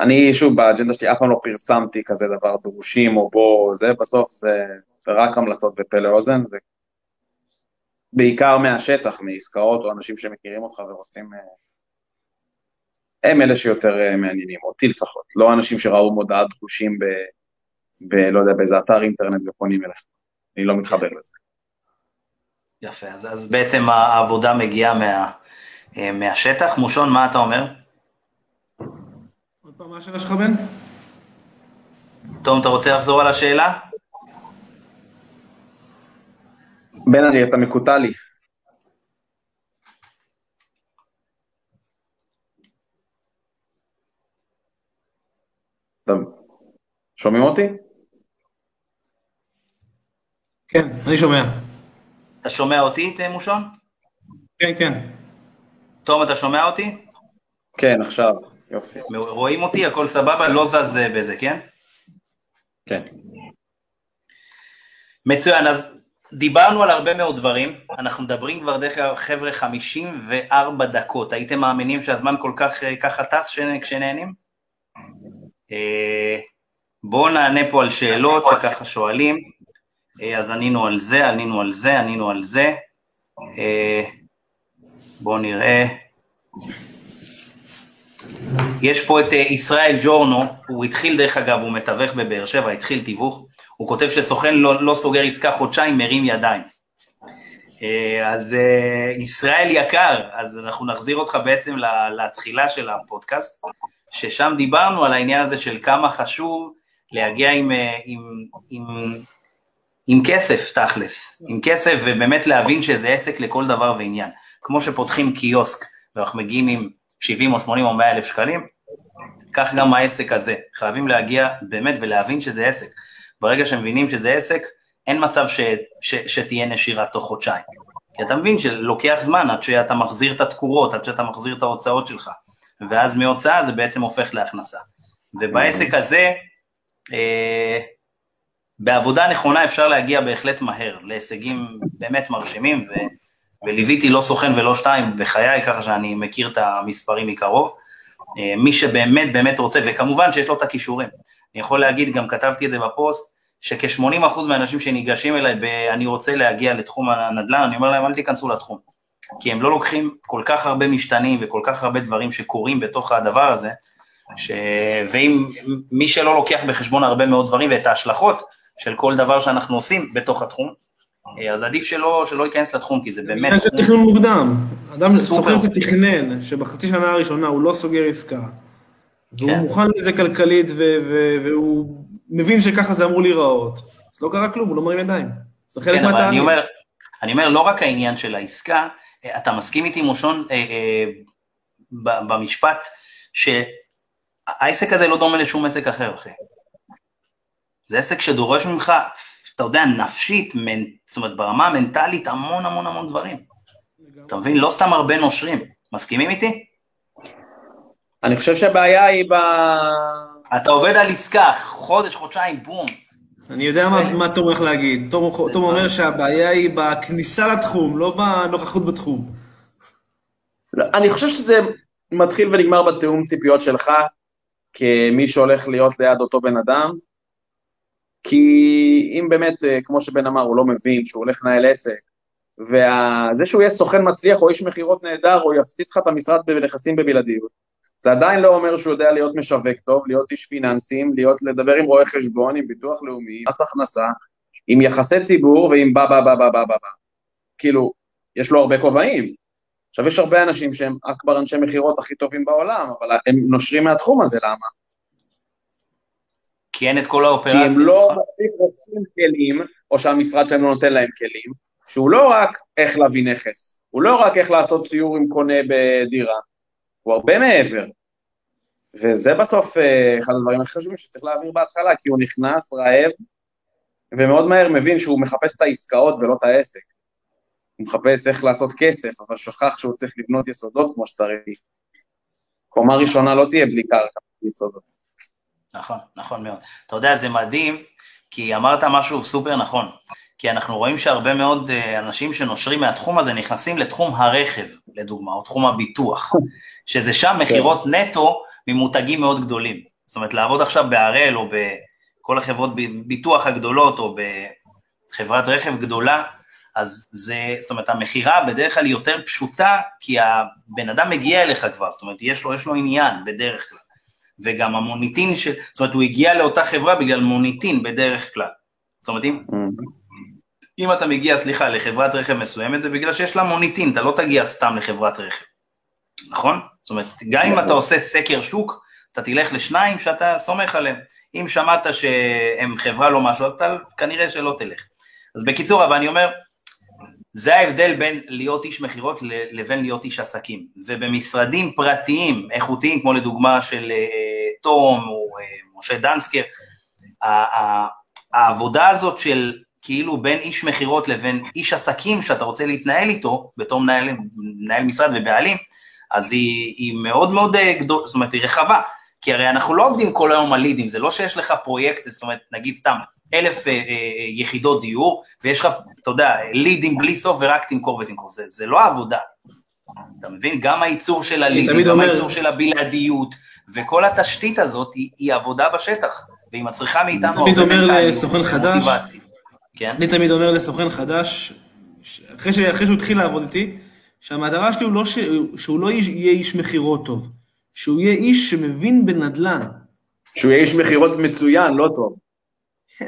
אני, שוב, באג'נדה שלי אף פעם לא פרסמתי כזה דבר, דרושים או בו, זה בסוף, זה רק המלצות בפלא אוזן, זה בעיקר מהשטח, מעסקאות או אנשים שמכירים אותך ורוצים, הם אלה שיותר מעניינים, אותי לפחות, לא אנשים שראו מודעה דרושים לא יודע, באיזה אתר אינטרנט ופונים אליך, אני לא מתחבר לזה. יפה, אז בעצם העבודה מגיעה מהשטח. מושון, מה אתה אומר? עוד פעם, מה השאלה שלך, בן? תום, אתה רוצה לחזור על השאלה? בן, אני, אתה מקוטע לי. שומעים אותי? כן, אני שומע. אתה שומע אותי, מושון? כן, כן. תום, אתה שומע אותי? כן, עכשיו. יופי. רואים אותי, הכל סבבה, לא זז בזה, כן? כן. מצוין, אז דיברנו על הרבה מאוד דברים, אנחנו מדברים כבר דרך חבר'ה 54 דקות, הייתם מאמינים שהזמן כל כך ככה טס כשנהנים? בואו נענה פה על שאלות שככה שואלים, אז ענינו על זה, בואו נראה, יש פה את ישראל ג'ורנו, הוא התחיל דרך אגב, הוא מתווך בבאר שבע, התחיל תיווך, הוא כותב שסוכן לא סוגר עסקה חודשיים, מרים ידיים, אז ישראל יקר, אז אנחנו נחזיר אותך בעצם לתחילה של הפודקאסט, ששם דיברנו על העניין הזה של כמה חשוב להגיע עם כסף תכלס, עם כסף ובאמת להבין שזה עסק לכל דבר ועניין, כמו שפותחים קיוסק ואנחנו מגיעים עם 70 או 80 או 100 אלף שקלים, כך גם העסק הזה, חייבים להגיע באמת ולהבין שזה עסק, ברגע שמבינים שזה עסק, אין מצב שתהיה נשירה תוך חודשיים, כי אתה מבין שלוקח זמן עד שאתה מחזיר את התקורות, עד שאתה מחזיר את ההוצאות שלך, ואז מהוצאה זה בעצם הופך להכנסה, ובעסק הזה, בעבודה נכונה אפשר להגיע בהחלט מהר, להישגים באמת מרשימים, וליוויתי לא סוכן ולא שתיים בחיי, ככה שאני מכיר את המספרים מקרוב, מי שבאמת באמת רוצה, וכמובן שיש לו את הכישורים, אני יכול להגיד, גם כתבתי את זה בפוסט, שכ-80% מהאנשים שניגשים אליי, אני רוצה להגיע לתחום הנדל"ן, אני אומר להם, אל תיכנסו לתחום, כי הם לא לוקחים כל כך הרבה משתנים, וכל כך הרבה דברים שקורים בתוך הדבר הזה, ואם מי שלא לוקח בחשבון הרבה מאוד דברים, ואת ההשלכות של כל דבר שאנחנו עושים בתוך התחום, אז עדיף שלא ייכנס לתחום, כי זה באמת... זה תכנון מוקדם, אדם סוכן שתכנן, שבחצי שנה הראשונה הוא לא סוגר עסקה, והוא מוכן לזה כלכלית, והוא מבין שככה זה אמור להיראות, אז לא קרה כלום, הוא לא מרים ידיים, זה חלק מהתהליך. אני אומר, לא רק העניין של העסקה, אתה מסכים איתי מושון במשפט, שהעסק הזה לא דומה לשום עסק אחר, אחי. זה עסק שדורש ממך, אתה יודע, נפשית, זאת אומרת, ברמה המנטלית, המון המון המון דברים. אתה מבין? לא סתם הרבה נושרים. מסכימים איתי? אני חושב שהבעיה היא ב... אתה עובד על עסקה, חודש, חודשיים, בום. אני יודע מה תום הולך להגיד. תום אומר שהבעיה היא בכניסה לתחום, לא בנוכחות בתחום. אני חושב שזה מתחיל ונגמר בתיאום ציפיות שלך, כמי שהולך להיות ליד אותו בן אדם, כי אם באמת, כמו שבן אמר, הוא לא מבין שהוא הולך לנהל עסק, וזה שהוא יהיה סוכן מצליח או איש מחירות נהדר, או יפציץ לך את המשרד בנכסים בבלעדיות, זה עדיין לא אומר שהוא יודע להיות משווק טוב, להיות איש פיננסים, לדבר עם רואה חשבון, עם ביטוח לאומי, מס הכנסה, עם יחסי ציבור ועם בא. כאילו, יש לו הרבה כובעים. עכשיו יש הרבה אנשים שהם אכבר אנשי מחירות הכי טובים בעולם, אבל הם נושרים מהתחום הזה, למה? כי אין את כל האופרציה. כי הם לא מספיק רוצים כלים, או שהמשרד שלהם לא נותן להם כלים, שהוא לא רק איך להביא נכס, הוא לא רק איך לעשות ציור עם קונה בדירה, הוא הרבה מעבר, וזה בסוף אחד הדברים הכי חשובים שצריך להעביר בהתחלה, כי הוא נכנס רעב, ומאוד מהר מבין שהוא מחפש את העסקאות ולא את העסק, הוא מחפש איך לעשות כסף, אבל שכח שהוא צריך לבנות יסודות כמו שצריך, קומה ראשונה לא תהיה בלי קרקע יסודות. נכון מאוד, אתה יודע זה מדהים, כי אמרת משהו סופר נכון, כי אנחנו רואים שהרבה מאוד אנשים שנושרים מהתחום הזה נכנסים לתחום הרכב, לדוגמה, או תחום הביטוח, שזה שם מחירות נטו ממותגים מאוד גדולים. זאת אומרת, לעבוד עכשיו בהראל או בכל החברות ביטוח הגדולות או בחברת רכב גדולה, אז זה, זאת אומרת, המחירה בדרך כלל יותר פשוטה, כי הבן אדם מגיע אליך כבר, זאת אומרת, יש לו עניין בדרך כלל, וגם המוניטין של, זאת אומרת, הוא הגיע לאותה חברה בגלל מוניטין בדרך כלל. זאת אומרת, אם אתה מגיע, סליחה, לחברת רכב מסוימת, זה בגלל שיש לה מוניטין, אתה לא תגיע סתם לחברת רכב, נכון? זאת אומרת, גם אם אתה עושה סקר שוק, אתה תלך לשניים שאתה סומך עליהם, אם שמעת שהם חברה לא משהו, אז אתה כנראה שלא תלך. אז בקיצור, אבל אני אומר, זה ההבדל בין להיות איש מחירות לבין להיות איש עסקים, ובמשרדים פרטיים, איכותיים, כמו לדוגמה של תום או משה דנסקר, העבודה הזאת של כאילו בין איש מחירות לבין איש עסקים שאתה רוצה להתנהל איתו, בתור מנהל משרד ובעלים, אז היא מאוד מאוד גדולה, זאת אומרת היא רחבה, כי הרי אנחנו לא עובדים כל היום על לידים, זה לא שיש לך פרויקט, זאת אומרת נגיד סתם, 1000 יחידות דיור, ויש לך, אתה יודע, לידים בלי סוף ורק תמכור ותמכור, זה לא עבודה, אתה מבין? גם הייצור של הלידים, גם הייצור של הבלעדיות, וכל התשתית הזאת היא עבודה בשטח, והיא מצריכה מאיתנו... אני תמיד אומר לסוכן חדש, אחרי שהוא התחיל לעבוד איתי, שהמטרה שלי הוא שהוא לא יהיה איש מחירות טוב, שהוא יהיה איש שמבין בנדל"ן. שהוא יהיה איש מחירות מצוין, לא טוב.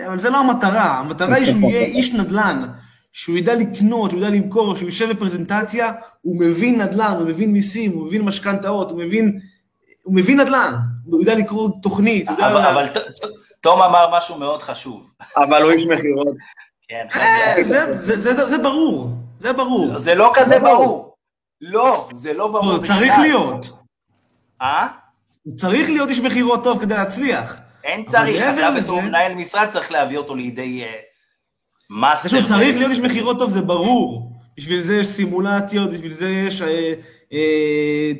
אבל זה לא המטרה, המטרה היא שהוא יהיה איש נדל"ן, שהוא ידע לקנות, שהוא ידע למכור, שהוא יושב בפרזנטציה, הוא מבין נדל"ן, הוא מבין מיסים, הוא מבין משכנתאות, הוא מבין נדל"ן, הוא יודע לקרוא תוכנית. אבל תום אמר משהו מאוד חשוב. אבל הוא איש מחירות. כן. זה ברור. זה לא כזה ברור. לא, זה לא ברור. הוא צריך להיות. הוא צריך להיות איש מחירות טוב כדי להצליח. אין צריך, אתה בתור מנהל משרד צריך להביא אותו לידי מאסטר. זה שהוא צריך להיות איש מחירות טוב, זה ברור. בשביל זה יש סימולציות, בשביל זה יש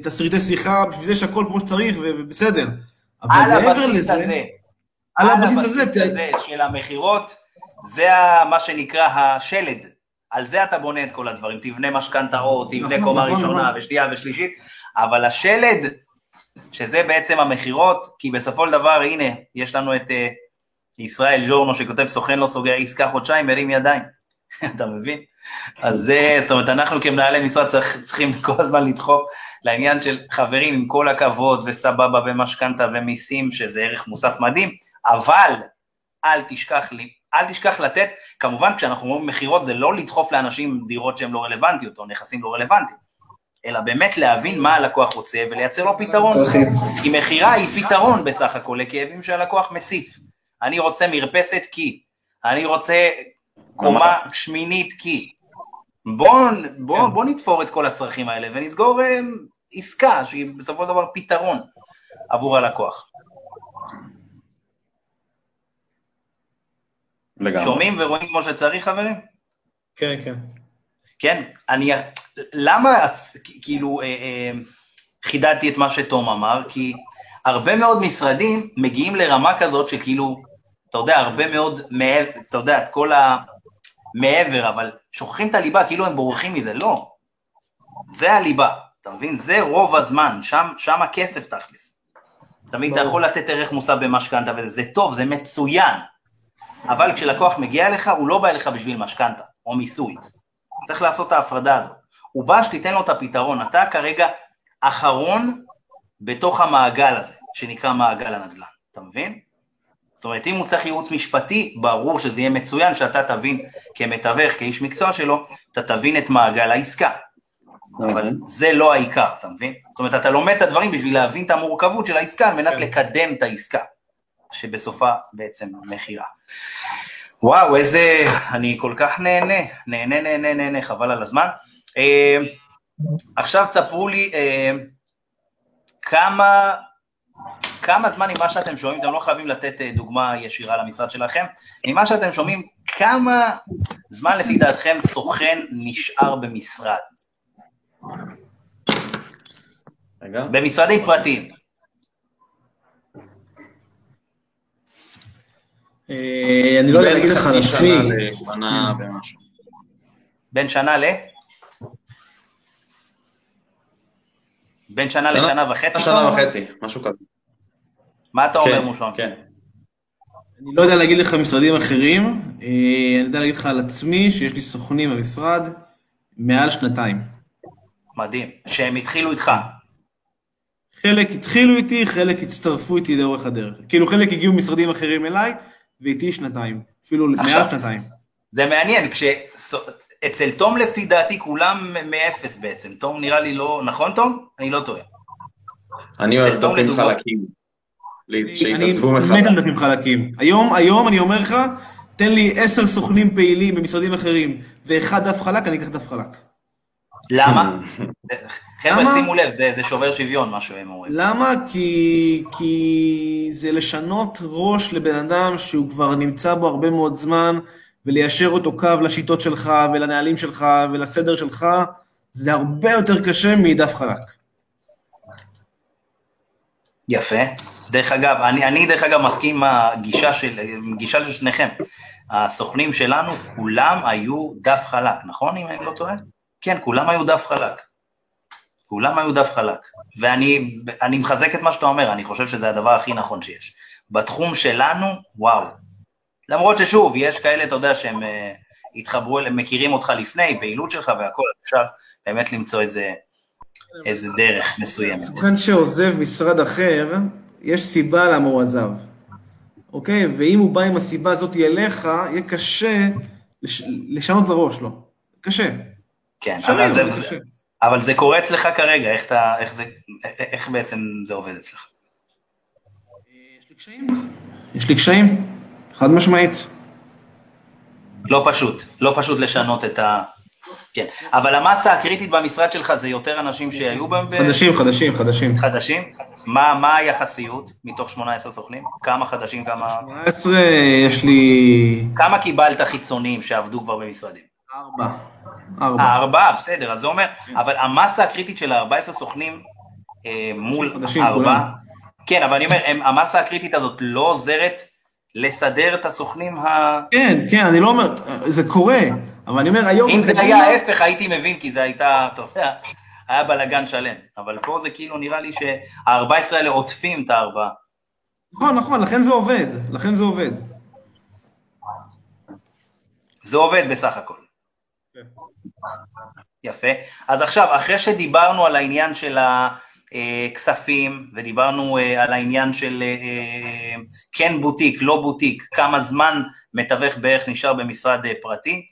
תסריטי שיחה, בשביל זה יש הכל כמו שצריך ובסדר. על הבסיס הזה. על הבסיס הזה של המחירות, זה מה שנקרא השלד. על זה אתה בונה את כל הדברים, תבנה משכנתאות, תבנה קומה ראשונה ושנייה ושלישית, אבל השלד... שזה בעצם המחירות, כי בסופו של דבר, הנה, יש לנו את ישראל ג'ורנו שכותב, סוכן לא סוגר עסקה חודשיים, מרים ידיים, אתה מבין? אז זה, זאת אומרת, אנחנו כמנהלי משרד צריכים כל הזמן לדחוף לעניין של חברים עם כל הכבוד וסבבה במשכנתא ומיסים, שזה ערך מוסף מדהים, אבל אל תשכח לתת, כמובן כשאנחנו אומרים מחירות זה לא לדחוף לאנשים דירות שהן לא רלוונטיות או נכסים לא רלוונטיים, אלא באמת להבין מה הלקוח רוצה, ולייצר לו פתרון. כי מחירה היא פתרון בסך הכל, לכאבים שהלקוח מציף. אני רוצה מרפסת כי, אני רוצה קומה שמינית כי. בוא נתפור את כל הצרכים האלה, ונסגור עסקה, שהיא בסופו של דבר פתרון עבור הלקוח. שומעים ורואים כמו שצריך, חברים? כן, כן. כן, אני, למה כאילו חידדתי את מה שתום אמר, כי הרבה מאוד משרדים מגיעים לרמה כזאת של כאילו, אתה יודע, הרבה מאוד מעבר, אתה יודע, את כל המעבר, אבל שוכחים את הליבה, כאילו הם בורחים מזה, לא, זה הליבה, אתה מבין, זה רוב הזמן, שם הכסף תכלס, תמיד אתה יכול לתת ערך מוסף במשכנתא, וזה טוב, זה מצוין, אבל כשלקוח מגיע אליך, הוא לא בא אליך בשביל משכנתא, או מיסוי, צריך לעשות את ההפרדה הזו. הוא בא שתיתן לו את הפתרון, אתה כרגע אחרון בתוך המעגל הזה, שנקרא מעגל הנדל"ן, אתה מבין? זאת אומרת, אם הוא צריך ייעוץ משפטי, ברור שזה יהיה מצוין שאתה תבין כמתווך, כאיש מקצוע שלו, אתה תבין את מעגל העסקה. אבל זה לא העיקר, אתה מבין? זאת אומרת, אתה לומד את הדברים בשביל להבין את המורכבות של העסקה, על מנת לקדם את העסקה, שבסופה בעצם מכירה. וואו, איזה, אני כל כך נהנה, חבל על הזמן. עכשיו תספרו לי, כמה זמן ממה שאתם שומעים, אתם לא חייבים לתת דוגמה ישירה למשרד שלכם, ממה שאתם שומעים, כמה זמן לפי דעתכם סוכן נשאר במשרד? רגע. במשרדים פרטיים. אני לא יודע להגיד לך על עצמי. בין שנה לשנה וחצי? שנה וחצי, משהו כזה. מה אתה אומר מושון? כן. אני לא יודע להגיד לך משרדים אחרים, אני יודע להגיד לך על עצמי שיש לי סוכנים במשרד מעל 2 שנים. מדהים, שהם התחילו איתך. חלק התחילו איתי, חלק הצטרפו איתי לאורך הדרך. כאילו חלק הגיעו משרדים אחרים אליי, ואיתי 2 שנים, אפילו מעל 2 שנים. זה מעניין, אצל תום לפי דעתי כולם מאפס בעצם, תום נראה לי לא, נכון תום? אני לא טועה. אני אוהב דפים חלקים. אני מת על דפים חלקים. היום אני אומר לך, תן לי 10 סוכנים פעילים במשרדים אחרים, ואחד דף חלק, אני אקח דף חלק. למה? חבר'ה, שימו לב, זה שובר שוויון, משהו הם אומרים. למה? כי זה לשנות ראש לבן אדם שהוא כבר נמצא בו הרבה מאוד זמן, וליישר אותו קו לשיטות שלך, ולנהלים שלך, ולסדר שלך, זה הרבה יותר קשה מדף חלק. יפה. דרך אגב, אני דרך אגב מסכים עם הגישה של שניכם. הסוכנים שלנו, כולם היו דף חלק, נכון אם אני לא טועה? כן, כולם היו דף חלק. ואני מחזק את מה שאתה אומר, אני חושב שזה הדבר הכי נכון שיש. בתחום שלנו, וואו. למרות ששוב, יש כאלה, אתה יודע, שהם התחברו, הם מכירים אותך לפני, פעילות שלך והכל, אפשר באמת למצוא איזה דרך מסוימת. סוכן שעוזב משרד אחר, יש סיבה למה הוא עזב, אוקיי? ואם הוא בא עם הסיבה הזאת אליך, יהיה קשה לשנות לראש לו, קשה. כן, אבל זה קורה אצלך כרגע, איך בעצם זה עובד אצלך? יש לי קשיים, חד משמעית. לא פשוט לשנות את ה... כן, אבל המסה הקריטית במשרד שלך זה יותר אנשים שהיו בהם... חדשים. מה היחסיות מתוך 18 סוכנים? כמה חדשים, כמה... 18 יש לי... כמה קיבלת חיצוניים שעבדו כבר במשרדים? 4, בסדר, אז זה אומר, אבל המסה הקריטית של 14 סוכנים מול 4... כן, אבל אני אומר, המסה הקריטית הזאת לא עוזרת לסדר את הסוכנים ה... כן, אני לא אומר, זה קורה... אבל אני אומר, היום... אם זה היה ההפך, הייתי מבין, כי זה הייתה, אתה יודע, היה בלגן שלם. אבל פה זה כאילו נראה לי שה14 האלה עוטפים את 4. נכון, לכן זה עובד. זה עובד בסך הכל. יפה. אז עכשיו, אחרי שדיברנו על העניין של הכספים, ודיברנו על העניין של כן בוטיק, לא בוטיק, כמה זמן מתווך בערך נשאר במשרד פרטי,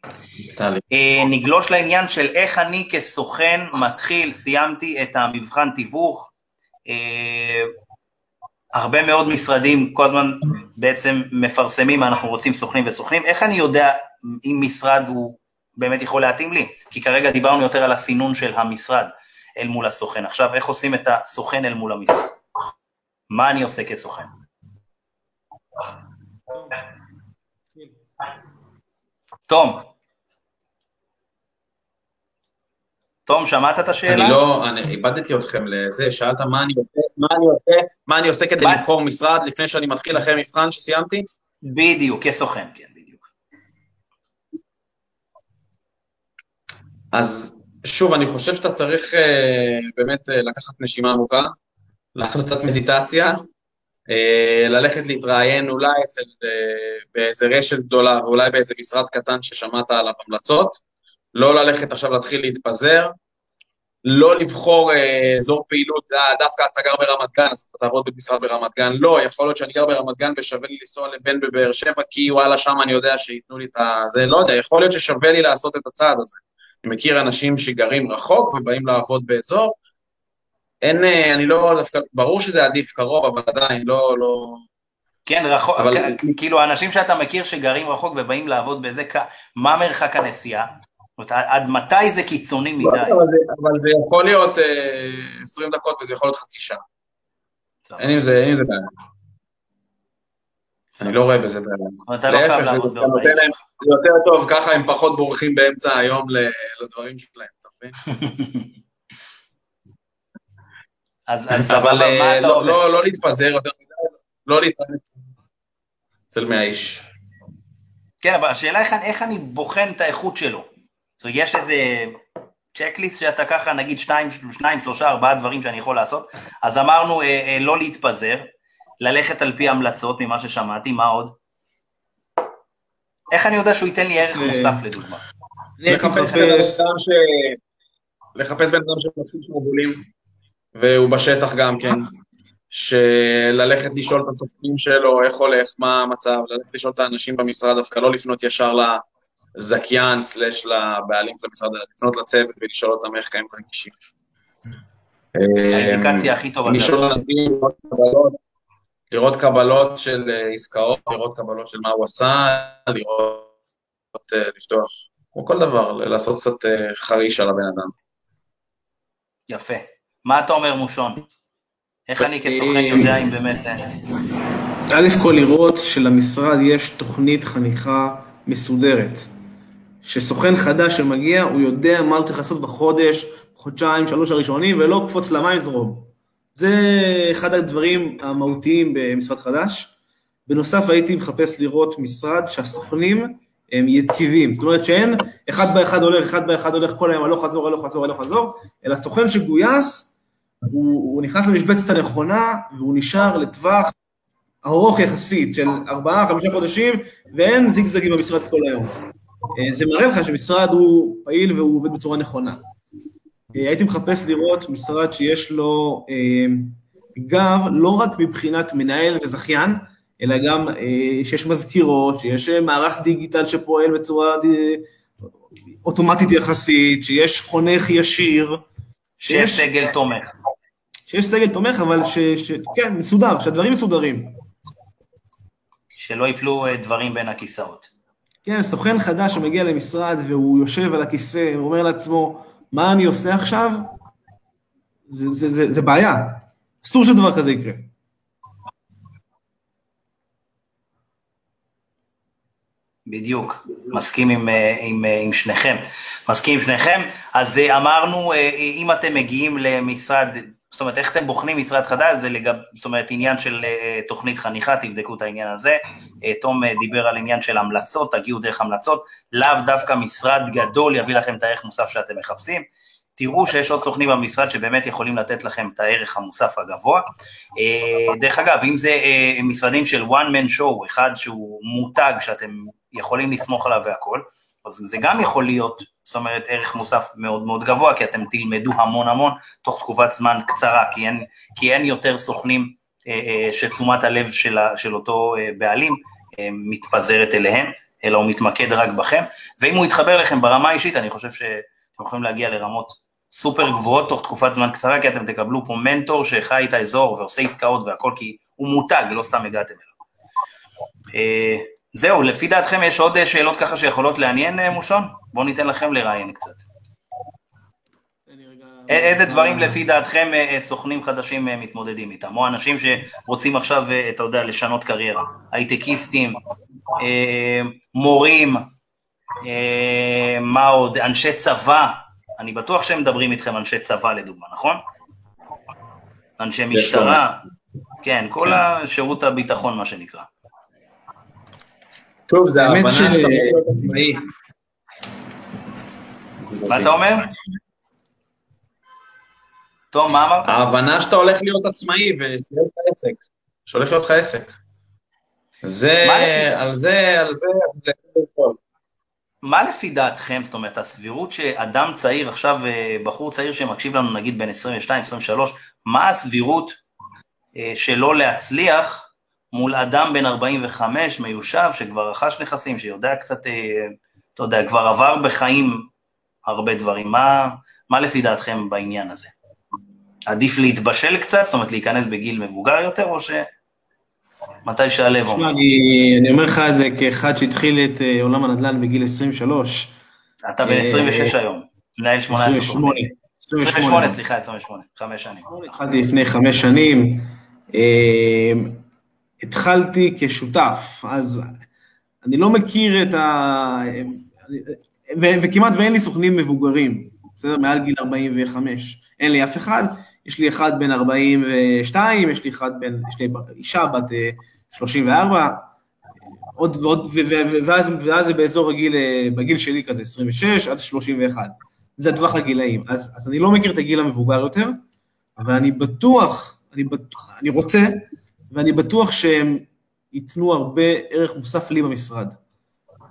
נגלוש לעניין של איך אני כסוכן מתחיל, סיימתי את המבחן תיווך, הרבה מאוד משרדים כל הזמן בעצם מפרסמים, אנחנו רוצים סוכנים וסוכנים, איך אני יודע אם משרד הוא באמת יכול להתאים לי? כי כרגע דיברנו יותר על הסינון של המשרד אל מול הסוכן, עכשיו איך עושים את הסוכן אל מול המשרד? מה אני עושה כסוכן? תום, שמעת את השאלה? אני לא, איבדתי אתכם לזה, שאלת מה אני עושה כדי לבחור משרד לפני שאני מתחיל אחרי מבחן שסיימתי? בדיוק, כסוכן, כן, בדיוק. אז שוב, אני חושב שאתה צריך באמת לקחת נשימה עמוקה, לעשות קצת מדיטציה, ללכת להתראיין אולי באיזה רשת גדולה, ואולי באיזה משרד קטן ששמעת עליו המלצות, לא ללכת עכשיו להתחיל להתפזר, לא לבחור אזור פעילות, דווקא אתה גר ברמת גן, אז אתה תעבוד במשרד ברמת גן, לא, יכול להיות שאני גר ברמת גן ושווה לי לנסוע לבין בבאר שבע, כי וואלה שם אני יודע שיתנו לי את זה, לא יודע, יכול להיות ששווה לי לעשות את הצעד הזה. אני מכיר אנשים שגרים רחוק ובאים לעבוד באזור, אני לא דווקא, ברור שזה עדיף קרוב, אבל עדיין לא... כן, רחוק, כאילו האנשים שאתה מכיר שגרים רחוק ובאים לעבוד באיזה, מה מרחק הנסיעה? עד מתי זה קיצוני מדי? אבל זה יכול להיות 20 דקות וזה יכול להיות חצי שעה. אין אם זה בעיה. אני לא רואה בזה בעיה. אתה לא חייב לעבוד בעוד בעיה. זה יותר טוב, ככה הם פחות בורחים באמצע היום לדברים שלהם, אתה מבין? אז אבל מה אתה עובד? לא להתפזר יותר מדי, לא להתפזר. אצל 100 איש. כן, אבל השאלה איך אני בוחן את האיכות שלו? יש איזה צ'קליסט שאתה ככה, נגיד 2, 3, 4 דברים שאני יכול לעשות, אז אמרנו לא להתפזר, ללכת על פי המלצות ממה ששמעתי, מה עוד? איך אני יודע שהוא ייתן לי ערך מוסף לדוגמה? לחפש בן אדם שמפסיד שמובולים, והוא בשטח גם כן, שללכת לשאול את הסופרים שלו, איך הולך, מה המצב, ללכת לשאול את האנשים במשרד, דווקא לא לפנות ישר לזכיין, סלש לבעלים של המשרד, לפנות לצוות ולשאול אותם איך קיים רגישים. האינדיקציה הכי טובה. לראות קבלות של עסקאות, לראות קבלות של מה הוא עשה, לראות, לפתוח, כמו כל דבר, לעשות קצת חריש על הבן אדם. יפה. מה אתה אומר, מושון? איך אני כסוכן יודע אם באמת... א' כל לראות שלמשרד יש תוכנית חניכה מסודרת. שסוכן חדש שמגיע, הוא יודע מה הוא צריך לעשות בחודש, חודשיים, 3 הראשונים, ולא קפוץ למים זרום. זה אחד הדברים המהותיים במשרד חדש. בנוסף הייתי מחפש לראות משרד שהסוכנים הם יציבים. זאת אומרת שאין, אחד באחד הולך כל היום, הלוך חזור, אלא סוכן שגויס, הוא נכנס למשבצת הנכונה, והוא נשאר לטווח ארוך יחסית של 4-5 חודשים, ואין זיגזגים במשרד כל היום. זה מראה לך שמשרד הוא פעיל והוא עובד בצורה נכונה. הייתי מחפש לראות משרד שיש לו גב, לא רק מבחינת מנהל וזכיין, אלא גם שיש מזכירות, שיש מערך דיגיטל שפועל בצורה אוטומטית יחסית, שיש חונך ישיר, שיש סגל תומך. שיש סגל תומך, אבל כן, מסודר, שהדברים מסודרים. שלא ייפלו דברים בין הכיסאות. כן, סוכן חדש שמגיע למשרד והוא יושב על הכיסא, הוא אומר לעצמו, מה אני עושה עכשיו? זה בעיה. אסור שדבר כזה יקרה. בדיוק. מסכים עם שניכם. אז אמרנו, אם אתם מגיעים למשרד, זאת אומרת, איך אתם בוחנים משרד חדש, זה זאת אומרת, עניין של תוכנית חניכה, תבדקו את העניין הזה. תום דיבר על עניין של המלצות, תגיעו דרך המלצות, לאו דווקא משרד גדול יביא לכם את הערך מוסף שאתם מחפשים. תראו שיש עוד סוכנים במשרד שבאמת יכולים לתת לכם את הערך המוסף הגבוה. דרך אגב, אם זה משרדים של one man show, אחד שהוא מותג שאתם יכולים לסמוך עליו והכל, אז זה גם יכול להיות, זאת אומרת, ערך מוסף מאוד מאוד גבוה, כי אתם תלמדו המון תוך תקופת זמן קצרה, כי אין יותר סוכנים שתשומת הלב של אותו בעלים מתפזרת אליהם, אלא הוא מתמקד רק בכם, ואם הוא יתחבר לכם ברמה האישית, אני חושב שאתם יכולים להגיע לרמות סופר גבוהות תוך תקופת זמן קצרה, כי אתם תקבלו פה מנטור שחי את האזור ועושה עסקאות והכל, כי הוא מותג, לא סתם הגעתם אליו. זהו, לפי דעתכם יש עוד שאלות ככה שיכולות לעניין, מושון? בואו ניתן לכם לראיין קצת. איזה דברים לפי דעתכם סוכנים חדשים מתמודדים איתם, או אנשים שרוצים עכשיו, אתה יודע, לשנות קריירה, הייטקיסטים, מורים, מה עוד, אנשי צבא, אני בטוח שהם מדברים איתכם אנשי צבא לדוגמה, נכון? אנשי משטרה, כן, כל השירות הביטחון מה שנקרא. טוב, זה הבנה שאתה להיות עצמאי. מה אתה אומר? תום, מה אמרת? ההבנה שאתה הולך להיות עצמאי ושהולך להיות לך עסק. על זה. מה לפי דעתכם, זאת אומרת, הסבירות שאדם צעיר עכשיו, בחור צעיר שמקשיב לנו נגיד בין 22-23, מה הסבירות שלא להצליח מול אדם בן 45 מיושב, שכבר רכש נכסים, שיודע קצת, אתה יודע, כבר עבר בחיים הרבה דברים, מה לפי דעתכם בעניין הזה? עדיף להתבשל קצת, זאת אומרת להיכנס בגיל מבוגר יותר, או מתי שהלב אומר? אני אומר לך את זה כאחד שהתחיל את עולם הנדל"ן בגיל 23. אתה בן 26 היום, מנהל 28, 5 שנים. התחלתי לפני 5 שנים, התחלתי כשותף, אז אני לא מכיר את וכמעט ואין לי סוכנים מבוגרים, בסדר? מעל גיל 45, אין לי אף אחד, יש לי אחד בין 42, יש לי אישה בת 34, ואז זה באזור בגיל שלי כזה, 26 עד 31, זה הטווח הגילאים, אז אני לא מכיר את הגיל המבוגר יותר, אבל אני בטוח, אני רוצה, ואני בטוח שהם ייתנו הרבה ערך מוסף לי במשרד.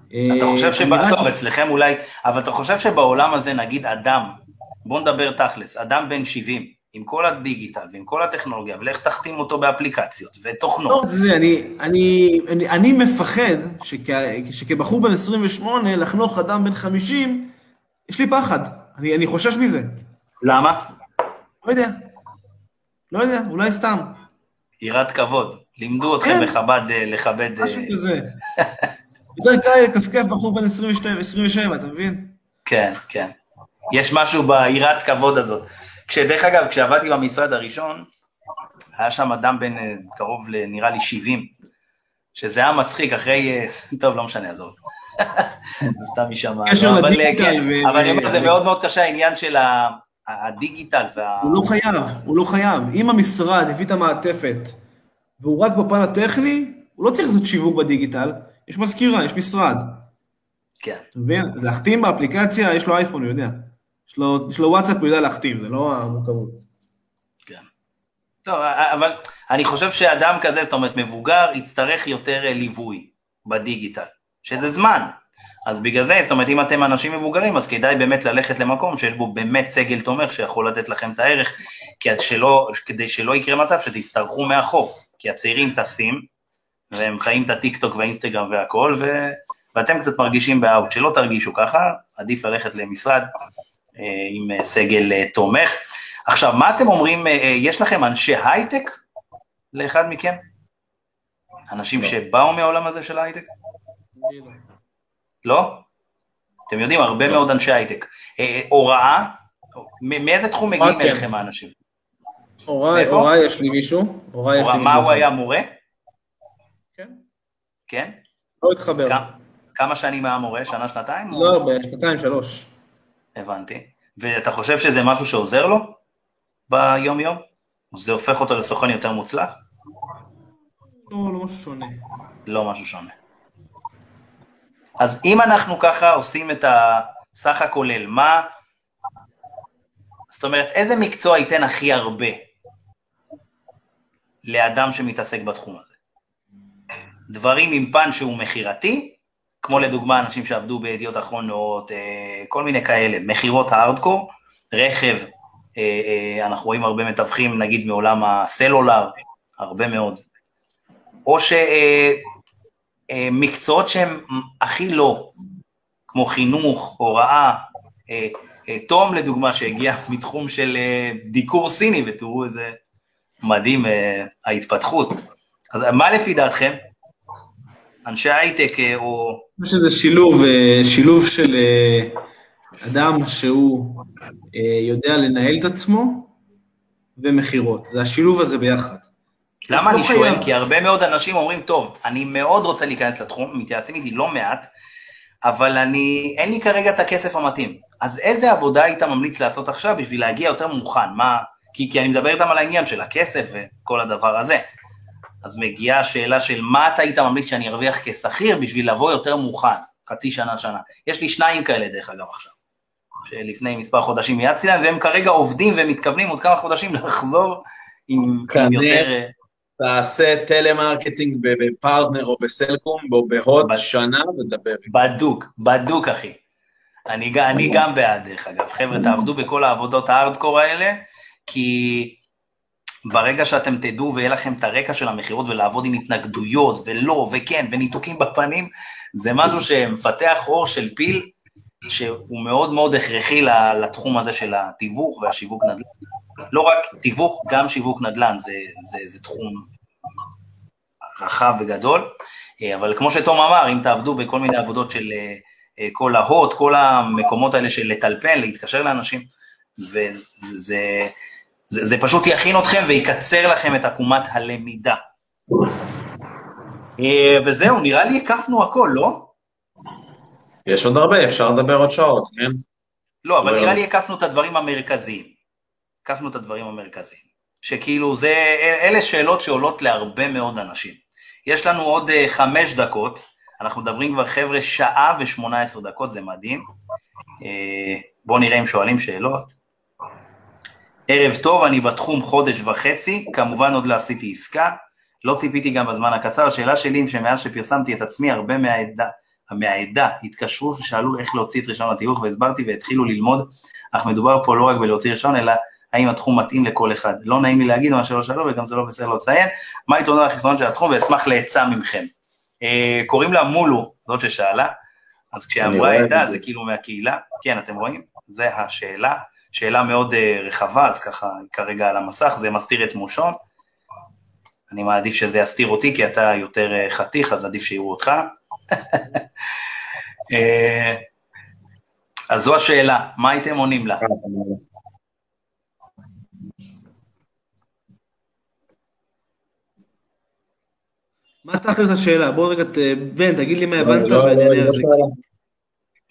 אתה חושב שבטוב אצלכם אולי, אבל אתה חושב שבעולם הזה נגיד אדם, בוא נדבר תכלס, אדם בן 70, עם כל הדיגיטל ועם כל הטכנולוגיה, ולך תחתים אותו באפליקציות ותוכנות. אני מפחד שכבחור בן 28 לחנוך אדם בן 50, יש לי פחד, אני חושש מזה. למה? לא יודע, אולי סתם. יראת כבוד, לימדו אתכם לכבד. משהו כזה. יותר קל לקפקף בחור בן 27, אתה מבין? כן. יש משהו ביראת כבוד הזאת. כשדרך אגב, כשעבדתי במשרד הראשון, היה שם אדם בן קרוב לנראה לי 70, שזה היה מצחיק אחרי, טוב, לא משנה, עזוב. סתם משם. אבל זה מאוד מאוד קשה העניין של הדיגיטל. הוא לא חייב. אם המשרד הביא את המעטפת, והוא רק בפן הטכני, הוא לא צריך לעשות שיווק בדיגיטל, יש מזכירה, יש משרד. כן. אתה מבין? להחתים באפליקציה, יש לו אייפון, הוא יודע. יש לו וואטסאפ, הוא יודע להחתים, זה לא המורכבות. כן. טוב, אבל אני חושב שאדם כזה, זאת אומרת, מבוגר, יצטרך יותר ליווי בדיגיטל, שזה זמן. אז בגלל זה, זאת אומרת, אם אתם אנשים מבוגרים, אז כדאי באמת ללכת למקום שיש בו באמת סגל תומך, שיכול לתת לכם את הערך, כדי שלא יקרה מצב שתצטרכו מאחור, כי הצעירים טסים, והם חיים את הטיקטוק והאינסטגרם והכל, ואתם קצת מרגישים באאוט, שלא תרגישו ככה, עדיף ללכת למשרד עם סגל תומך. עכשיו, מה אתם אומרים, יש לכם אנשי הייטק לאחד מכם? אנשים שבאו מהעולם הזה של הייטק? לא? אתם יודעים, הרבה מאוד אנשי הייטק. הוראה? מאיזה תחום מגיעים אליכם האנשים? הוראה יש לי מישהו. מה הוא היה מורה? כן? לא התחבר. כמה שנים היה מורה? שנה, שנתיים? לא הרבה, שנתיים, 3. הבנתי. ואתה חושב שזה משהו שעוזר לו ביום יום? זה הופך אותו לסוכן יותר מוצלח? לא משהו שונה. לא משהו שונה. אז אם אנחנו ככה עושים את הסך הכולל, מה? זאת אומרת, איזה מקצוע ייתן הכי הרבה לאדם שמתעסק בתחום הזה? דברים עם פן שהוא מחירתי, כמו לדוגמה אנשים שעבדו בידיעות אחרונות, כל מיני כאלה, מחירות הארדקור, רכב, אנחנו רואים הרבה מתווכים, נגיד מעולם הסלולר, הרבה מאוד, או שמקצועות שהם הכי לא, כמו חינוך, הוראה, תום לדוגמה שהגיע מתחום של דיקור סיני, ותראו איזה מדהים ההתפתחות, אז מה לפי דעתכם? אנשי הייטק או... אני חושב שזה שילוב של אדם שהוא יודע לנהל את עצמו ומחירות. זה השילוב הזה ביחד. למה אני שואל? כי הרבה מאוד אנשים אומרים, טוב, אני מאוד רוצה להיכנס לתחום, מתייעצים איתי לא מעט, אבל אין לי כרגע את הכסף המתאים. אז איזה עבודה היית ממליץ לעשות עכשיו בשביל להגיע יותר מוכן? כי אני מדבר איתם על העניין של הכסף וכל הדבר הזה. אז מגיעה השאלה של מה אתה היית ממליץ שאני ארוויח כשכיר בשביל לבוא יותר מוכן, חצי שנה. יש לי שניים כאלה דרך אגב עכשיו, שלפני מספר חודשים יעצתי להם, והם כרגע עובדים ומתכוונים עוד כמה חודשים לחזור עם יותר... תעשה טלמרקטינג בפרטנר או בסלקום, או בהוד שנה ודבר. בדוק אחי. אני גם בעד דרך אגב. חבר'ה, תעבדו בכל העבודות הארדקור האלה, כי... ברגע שאתם תדעו ויהיה לכם את הרקע של המחירות ולעבוד עם התנגדויות ולא וכן וניתוקים בפנים, זה משהו שמפתח אור של פיל שהוא מאוד מאוד הכרחי לתחום הזה של התיווך והשיווק נדל"ן. לא רק תיווך, גם שיווק נדל"ן, זה תחום רחב וגדול, אבל כמו שתום אמר, אם תעבדו בכל מיני עבודות של כל ההוט, כל המקומות האלה של לטלפן, להתקשר לאנשים, וזה... זה פשוט יכין אתכם ויקצר לכם את עקומת הלמידה. וזהו, נראה לי הקפנו הכל, לא? יש עוד הרבה, אפשר לדבר עוד שעות, כן? לא, אבל נראה לי הקפנו את הדברים המרכזיים. הקפנו את הדברים המרכזיים. שכאילו, אלה שאלות שעולות להרבה מאוד אנשים. יש לנו עוד 5 דקות, אנחנו מדברים כבר חבר'ה 1:18, זה מדהים. בואו נראה אם שואלים שאלות. ערב טוב, אני בתחום 1.5 חודשים, כמובן עוד לא עשיתי עסקה, לא ציפיתי גם בזמן הקצר. השאלה שלי, אם שמאז שפרסמתי את עצמי, הרבה מהעדה התקשרו ושאלו איך להוציא את רישיון התיווך, והסברתי והתחילו ללמוד, אך מדובר פה לא רק בלהוציא רישיון, אלא האם התחום מתאים לכל אחד. לא נעים לי להגיד מה שלא שאלו, וגם זה לא בסדר לציין, מה היתרונות והחסרונות של התחום, ואשמח לעצה ממכם. קוראים לה מולו, זאת ששאלה, אז כשאמרה עדה, זה כאילו מהקהילה, כן, אתם רואים? זה השאלה, שאלה מאוד רחבה, אז ככה כרגע על המסך, זה מסתיר את מושון, אני מעדיף שזה יסתיר אותי, כי אתה יותר חתיך, אז עדיף שיראו אותך. אז זו השאלה, מה הייתם עונים לה? מה תכלס השאלה? בוא רגע, בן, תגיד לי מה הבנת ואני אענה על זה.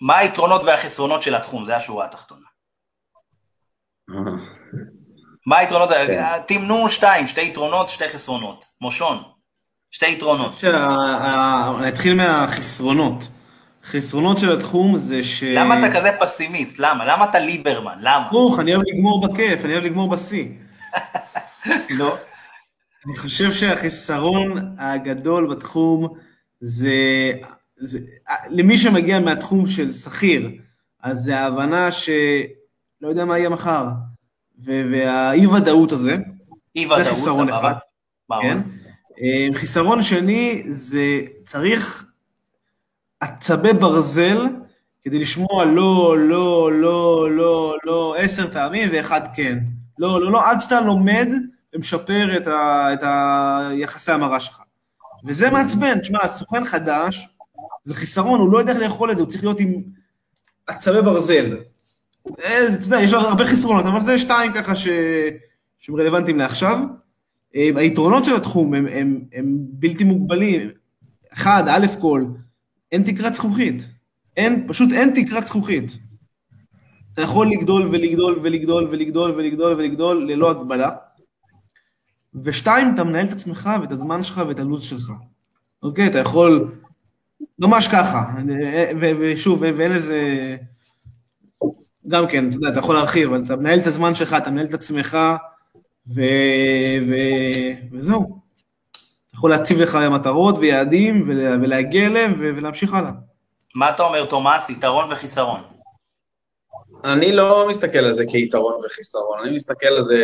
מה היתרונות והחסרונות של התחום? זה השורה התחתונה. מה היתרונות? תמנו שתי יתרונות, שתי חסרונות. מושון, שתי יתרונות. נתחיל מהחסרונות. חסרונות של התחום זה ש... למה אתה כזה פסימיסט? למה? למה אתה ליברמן? למה? ברוך, אני אוהב לגמור בכיף, אני אוהב לגמור בסי. לא. אני חושב שהחיסרון הגדול בתחום זה למי שמגיע מהתחום של שכיר, אז זה ההבנה שלא יודע מה יהיה מחר, והאי-וודאות הזה, זה חיסרון אחד. כן? חיסרון שני, זה צריך עצבי ברזל, כדי לשמוע לא, לא, לא, לא, לא, 10 פעמים ואחד כן. לא, לא, לא, עד שאתה לומד, ומשפר את היחסי המראה שלך. וזה מעצבן, תשמע, סוכן חדש, זה חיסרון, הוא לא יודע איך לאכול את זה, הוא צריך להיות עם עצבי ברזל. אתה יודע, יש לו הרבה חיסרונות, אבל זה 2 ככה שהם רלוונטיים לעכשיו. היתרונות של התחום הם בלתי מוגבלים. 1, א' כל, אין תקרת זכוכית. פשוט אין תקרת זכוכית. אתה יכול לגדול ולגדול ולגדול ולגדול ולגדול ולגדול ללא הגבלה. 2, אתה מנהל את עצמך ואת הזמן שלך ואת הלוז שלך. אוקיי, אתה יכול, ממש ככה, ושוב, ואין איזה, גם כן, אתה יודע, אתה יכול להרחיב, אבל אתה מנהל את הזמן שלך, אתה מנהל את עצמך, וזהו. אתה יכול להציב לך מטרות ויעדים, ולהגיע אליהם, ולהמשיך הלאה. מה אתה אומר, תומאס, יתרון וחיסרון? אני לא מסתכל על זה כיתרון וחיסרון, אני מסתכל על זה,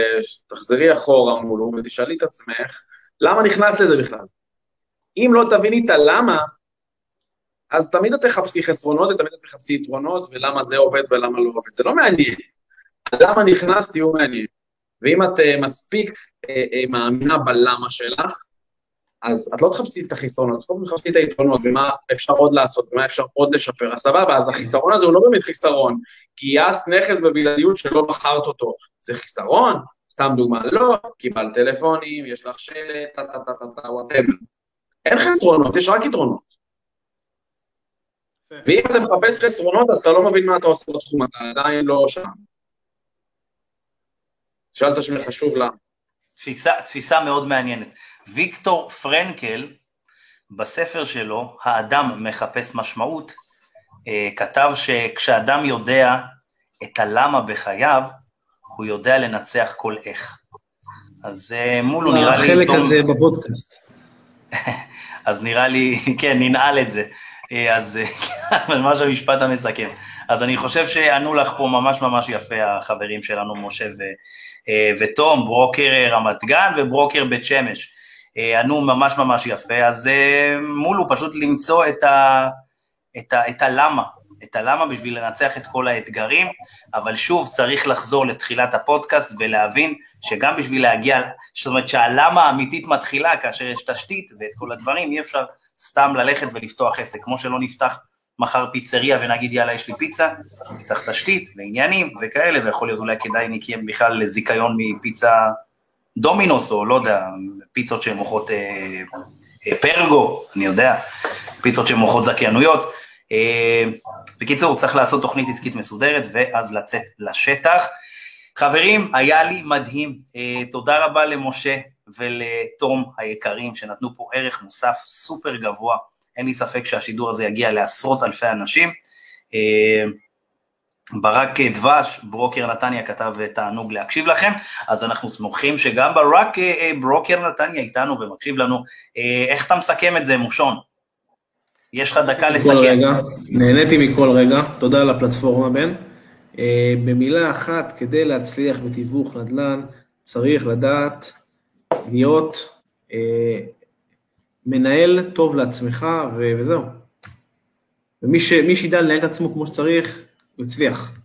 תחזרי אחורה מולו ותשאלי את עצמך, למה נכנס לזה בכלל? אם לא תביני את הלמה, אז תמיד את תחפשי חסרונות, ותמיד את תחפשי יתרונות, ולמה זה עובד ולמה לא עובד, זה לא מעניין. למה נכנסתי הוא מעניין, ואם את מספיק מאמינה בלמה שלך, אז את לא תחפשי את החסרונות, את לא תחפשי את היתרונות, ומה אפשר עוד לעשות, ומה אפשר עוד לשפר, אז סבבה, אז החיסרון הזה הוא לא באמת חיסרון, כי יעס נכס בבלעדיות שלא בחרת אותו, זה חיסרון, סתם דוגמה, לא, קיבל טלפונים, יש לך שלט, אין חסרונות, יש רק יתרונות. ואם אתה מחפש חסרונות, אז אתה לא מבין מה אתה עושה בתחום, אתה עדיין לא שם. שאלת שמחשוב למה. תפיסה מאוד מעניינת. ויקטור פרנקל, בספר שלו, האדם מחפש משמעות, כתב שכשאדם יודע את הלמה בחייו, הוא יודע לנצח כל איך. אז מולו נראה לי... החלק הזה בבודקאסט. אז נראה לי, כן, ננעל את זה. אז ממש המשפט המסכם. אז אני חושב שענו לך פה ממש ממש יפה החברים שלנו, משה ותום, ברוקר רמת גן וברוקר בית שמש. ענו ממש ממש יפה, אז מולו פשוט למצוא את הלמה, את הלמה בשביל לנצח את כל האתגרים, אבל שוב צריך לחזור לתחילת הפודקאסט ולהבין שגם בשביל להגיע, זאת אומרת שהלמה האמיתית מתחילה כאשר יש תשתית ואת כל הדברים, אי אפשר סתם ללכת ולפתוח עסק, כמו שלא נפתח מחר פיצריה ונגיד יאללה יש לי פיצה, נפתח תשתית ועניינים וכאלה, ויכול להיות אולי כדאי נקיים בכלל לזיקיון מפיצה דומינוס או לא יודע, פיצות שהן מוכרות פרגו, אני יודע, פיצות שהן מוכרות זכיינויות, בקיצור צריך לעשות תוכנית עסקית מסודרת ואז לצאת לשטח. חברים, היה לי מדהים, תודה רבה למשה ולתום היקרים שנתנו פה ערך מוסף סופר גבוה אין לי ספק שהשידור הזה יגיע לעשרות אלפי אנשים. ברק דבש, ברוקר נתניה, כתב תענוג להקשיב לכם, אז אנחנו סמוכים שגם ברק ברוקר נתניה איתנו ומקשיב לנו. איך אתה מסכם את זה, מושון? יש לך דקה לסכם. נהניתי מכל רגע, תודה על הפלטפורמה, בן. במילה אחת, כדי להצליח בתיווך נדל"ן, צריך לדעת להיות מנהל טוב לעצמך, וזהו. ומי שידע לנהל את עצמו כמו שצריך, הוא יצליח.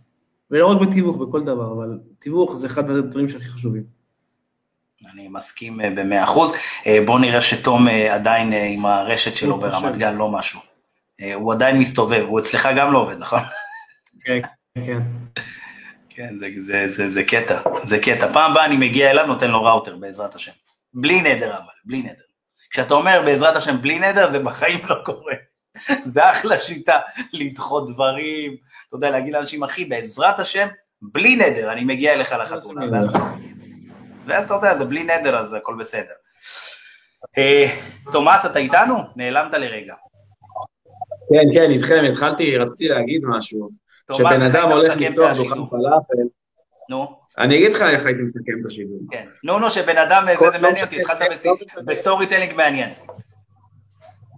ולא רק בתיווך, בכל דבר, אבל תיווך זה אחד הדברים שהכי חשובים. אני מסכים ב100%, בואו נראה שתום עדיין עם הרשת שלו ברמת גן לא משהו, הוא עדיין מסתובב, הוא אצלך גם לא עובד, נכון? כן, כן. כן, זה קטע, זה קטע, פעם הבאה אני מגיע אליו, נותן לו ראוטר בעזרת השם, בלי נדר אבל, בלי נדר. כשאתה אומר בעזרת השם בלי נדר, זה בחיים לא קורה, זה אחלה שיטה לדחות דברים, אתה יודע, להגיד לאנשים, אחי, בעזרת השם, בלי נדר, אני מגיע אליך לחתונה, ואז אתה יודע, זה בלי נדר, אז הכל בסדר. תומאס, אתה איתנו? נעלמת לרגע. כן, כן, איתכם, רציתי להגיד משהו. שבן אדם הולך לפתוח דוכן פלאפל. נו. אני אגיד לך איך הייתי מסכם את השידור. כן, נו, שבן אדם, זה מעניין אותי, התחלת בסטורי טיילינג מעניין.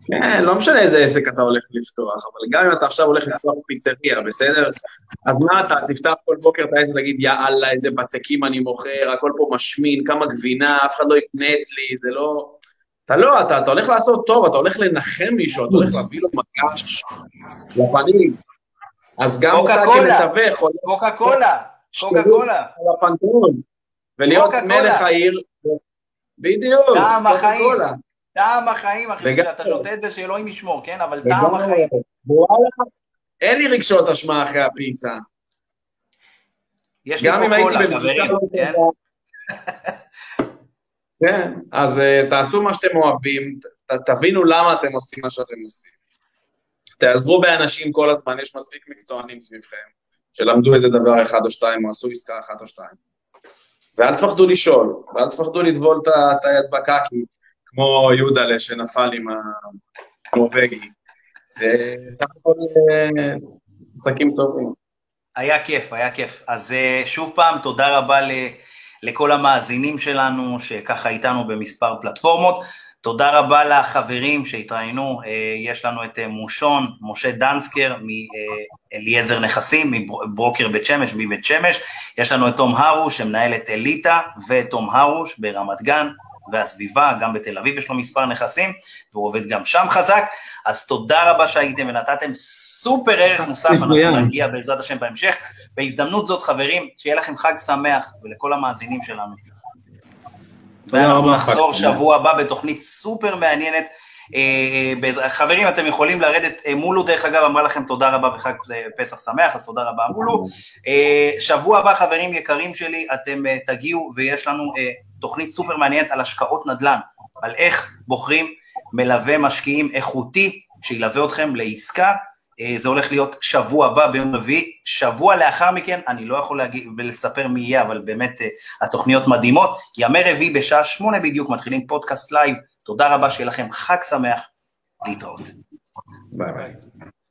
כן, לא משנה איזה עסק אתה הולך לפתוח, אבל גם אם אתה עכשיו הולך לפתוח פיצריה, בסדר? אז מה אתה, תפתח כל בוקר את העסק, תגיד, יאללה, איזה בצקים אני מוכר, הכל פה משמין, כמה גבינה, אף אחד לא יקנה אצלי, זה לא... אתה הולך לעשות טוב, אתה הולך לנחם מישהו, אתה הולך להביא לו מגש לפנים. אז גם אתה כמתווך... קוקה קולה, קוקה קולה. לפנטון, ולהיות מלך העיר, בדיוק, קוקה קולה. טעם החיים, אחי, כשאתה שותה את זה שאלוהים ישמור, כן? אבל טעם החיים. אין לי רגשות אשמה אחרי הפיצה. יש לי קוקולה, חברים, כן? כן, אז תעשו מה שאתם אוהבים, תבינו למה אתם עושים מה שאתם עושים. תעזרו באנשים כל הזמן, יש מספיק מקצוענים סביבכם, שלמדו איזה דבר אחד או שתיים, או עשו עסקה אחת או שתיים. ואל תפחדו לשאול, ואל תפחדו לדבול את היד בקקי, כמו יהודה שנפל עם הנובגי, סך הכל עסקים טובים. היה כיף, היה כיף. אז שוב פעם, תודה רבה לכל המאזינים שלנו, שככה איתנו במספר פלטפורמות, תודה רבה לחברים שהתראינו, יש לנו את מושון, משה דנסקר, מאליעזר נכסים, מברוקר בית שמש, מבית שמש, יש לנו את תום הרוש, שמנהל את אליטה, ותום הרוש ברמת גן, והסביבה, גם בתל אביב יש לו מספר נכסים, והוא עובד גם שם חזק, אז תודה רבה שהייתם ונתתם סופר ערך מוסף, אנחנו נגיע בעזרת השם בהמשך, בהזדמנות זאת חברים, שיהיה לכם חג שמח, ולכל המאזינים שלנו, ואנחנו נחזור שבוע הבא בתוכנית סופר מעניינת, חברים, אתם יכולים לרדת, מולו דרך אגב אמרה לכם תודה רבה וחג פסח שמח, אז תודה רבה מולו, שבוע הבא חברים יקרים שלי, אתם תגיעו ויש לנו תוכנית סופר מעניינת על השקעות נדל"ן, על איך בוחרים מלווה משקיעים איכותי שילווה אתכם לעסקה, זה הולך להיות שבוע הבא ביום רביעי, שבוע לאחר מכן, אני לא יכול להגיד ולספר מי יהיה, אבל באמת התוכניות מדהימות, ימי רביעי בשעה 8 בדיוק מתחילים פודקאסט לייב, תודה רבה שיהיה לכם חג שמח, להתראות. ביי ביי.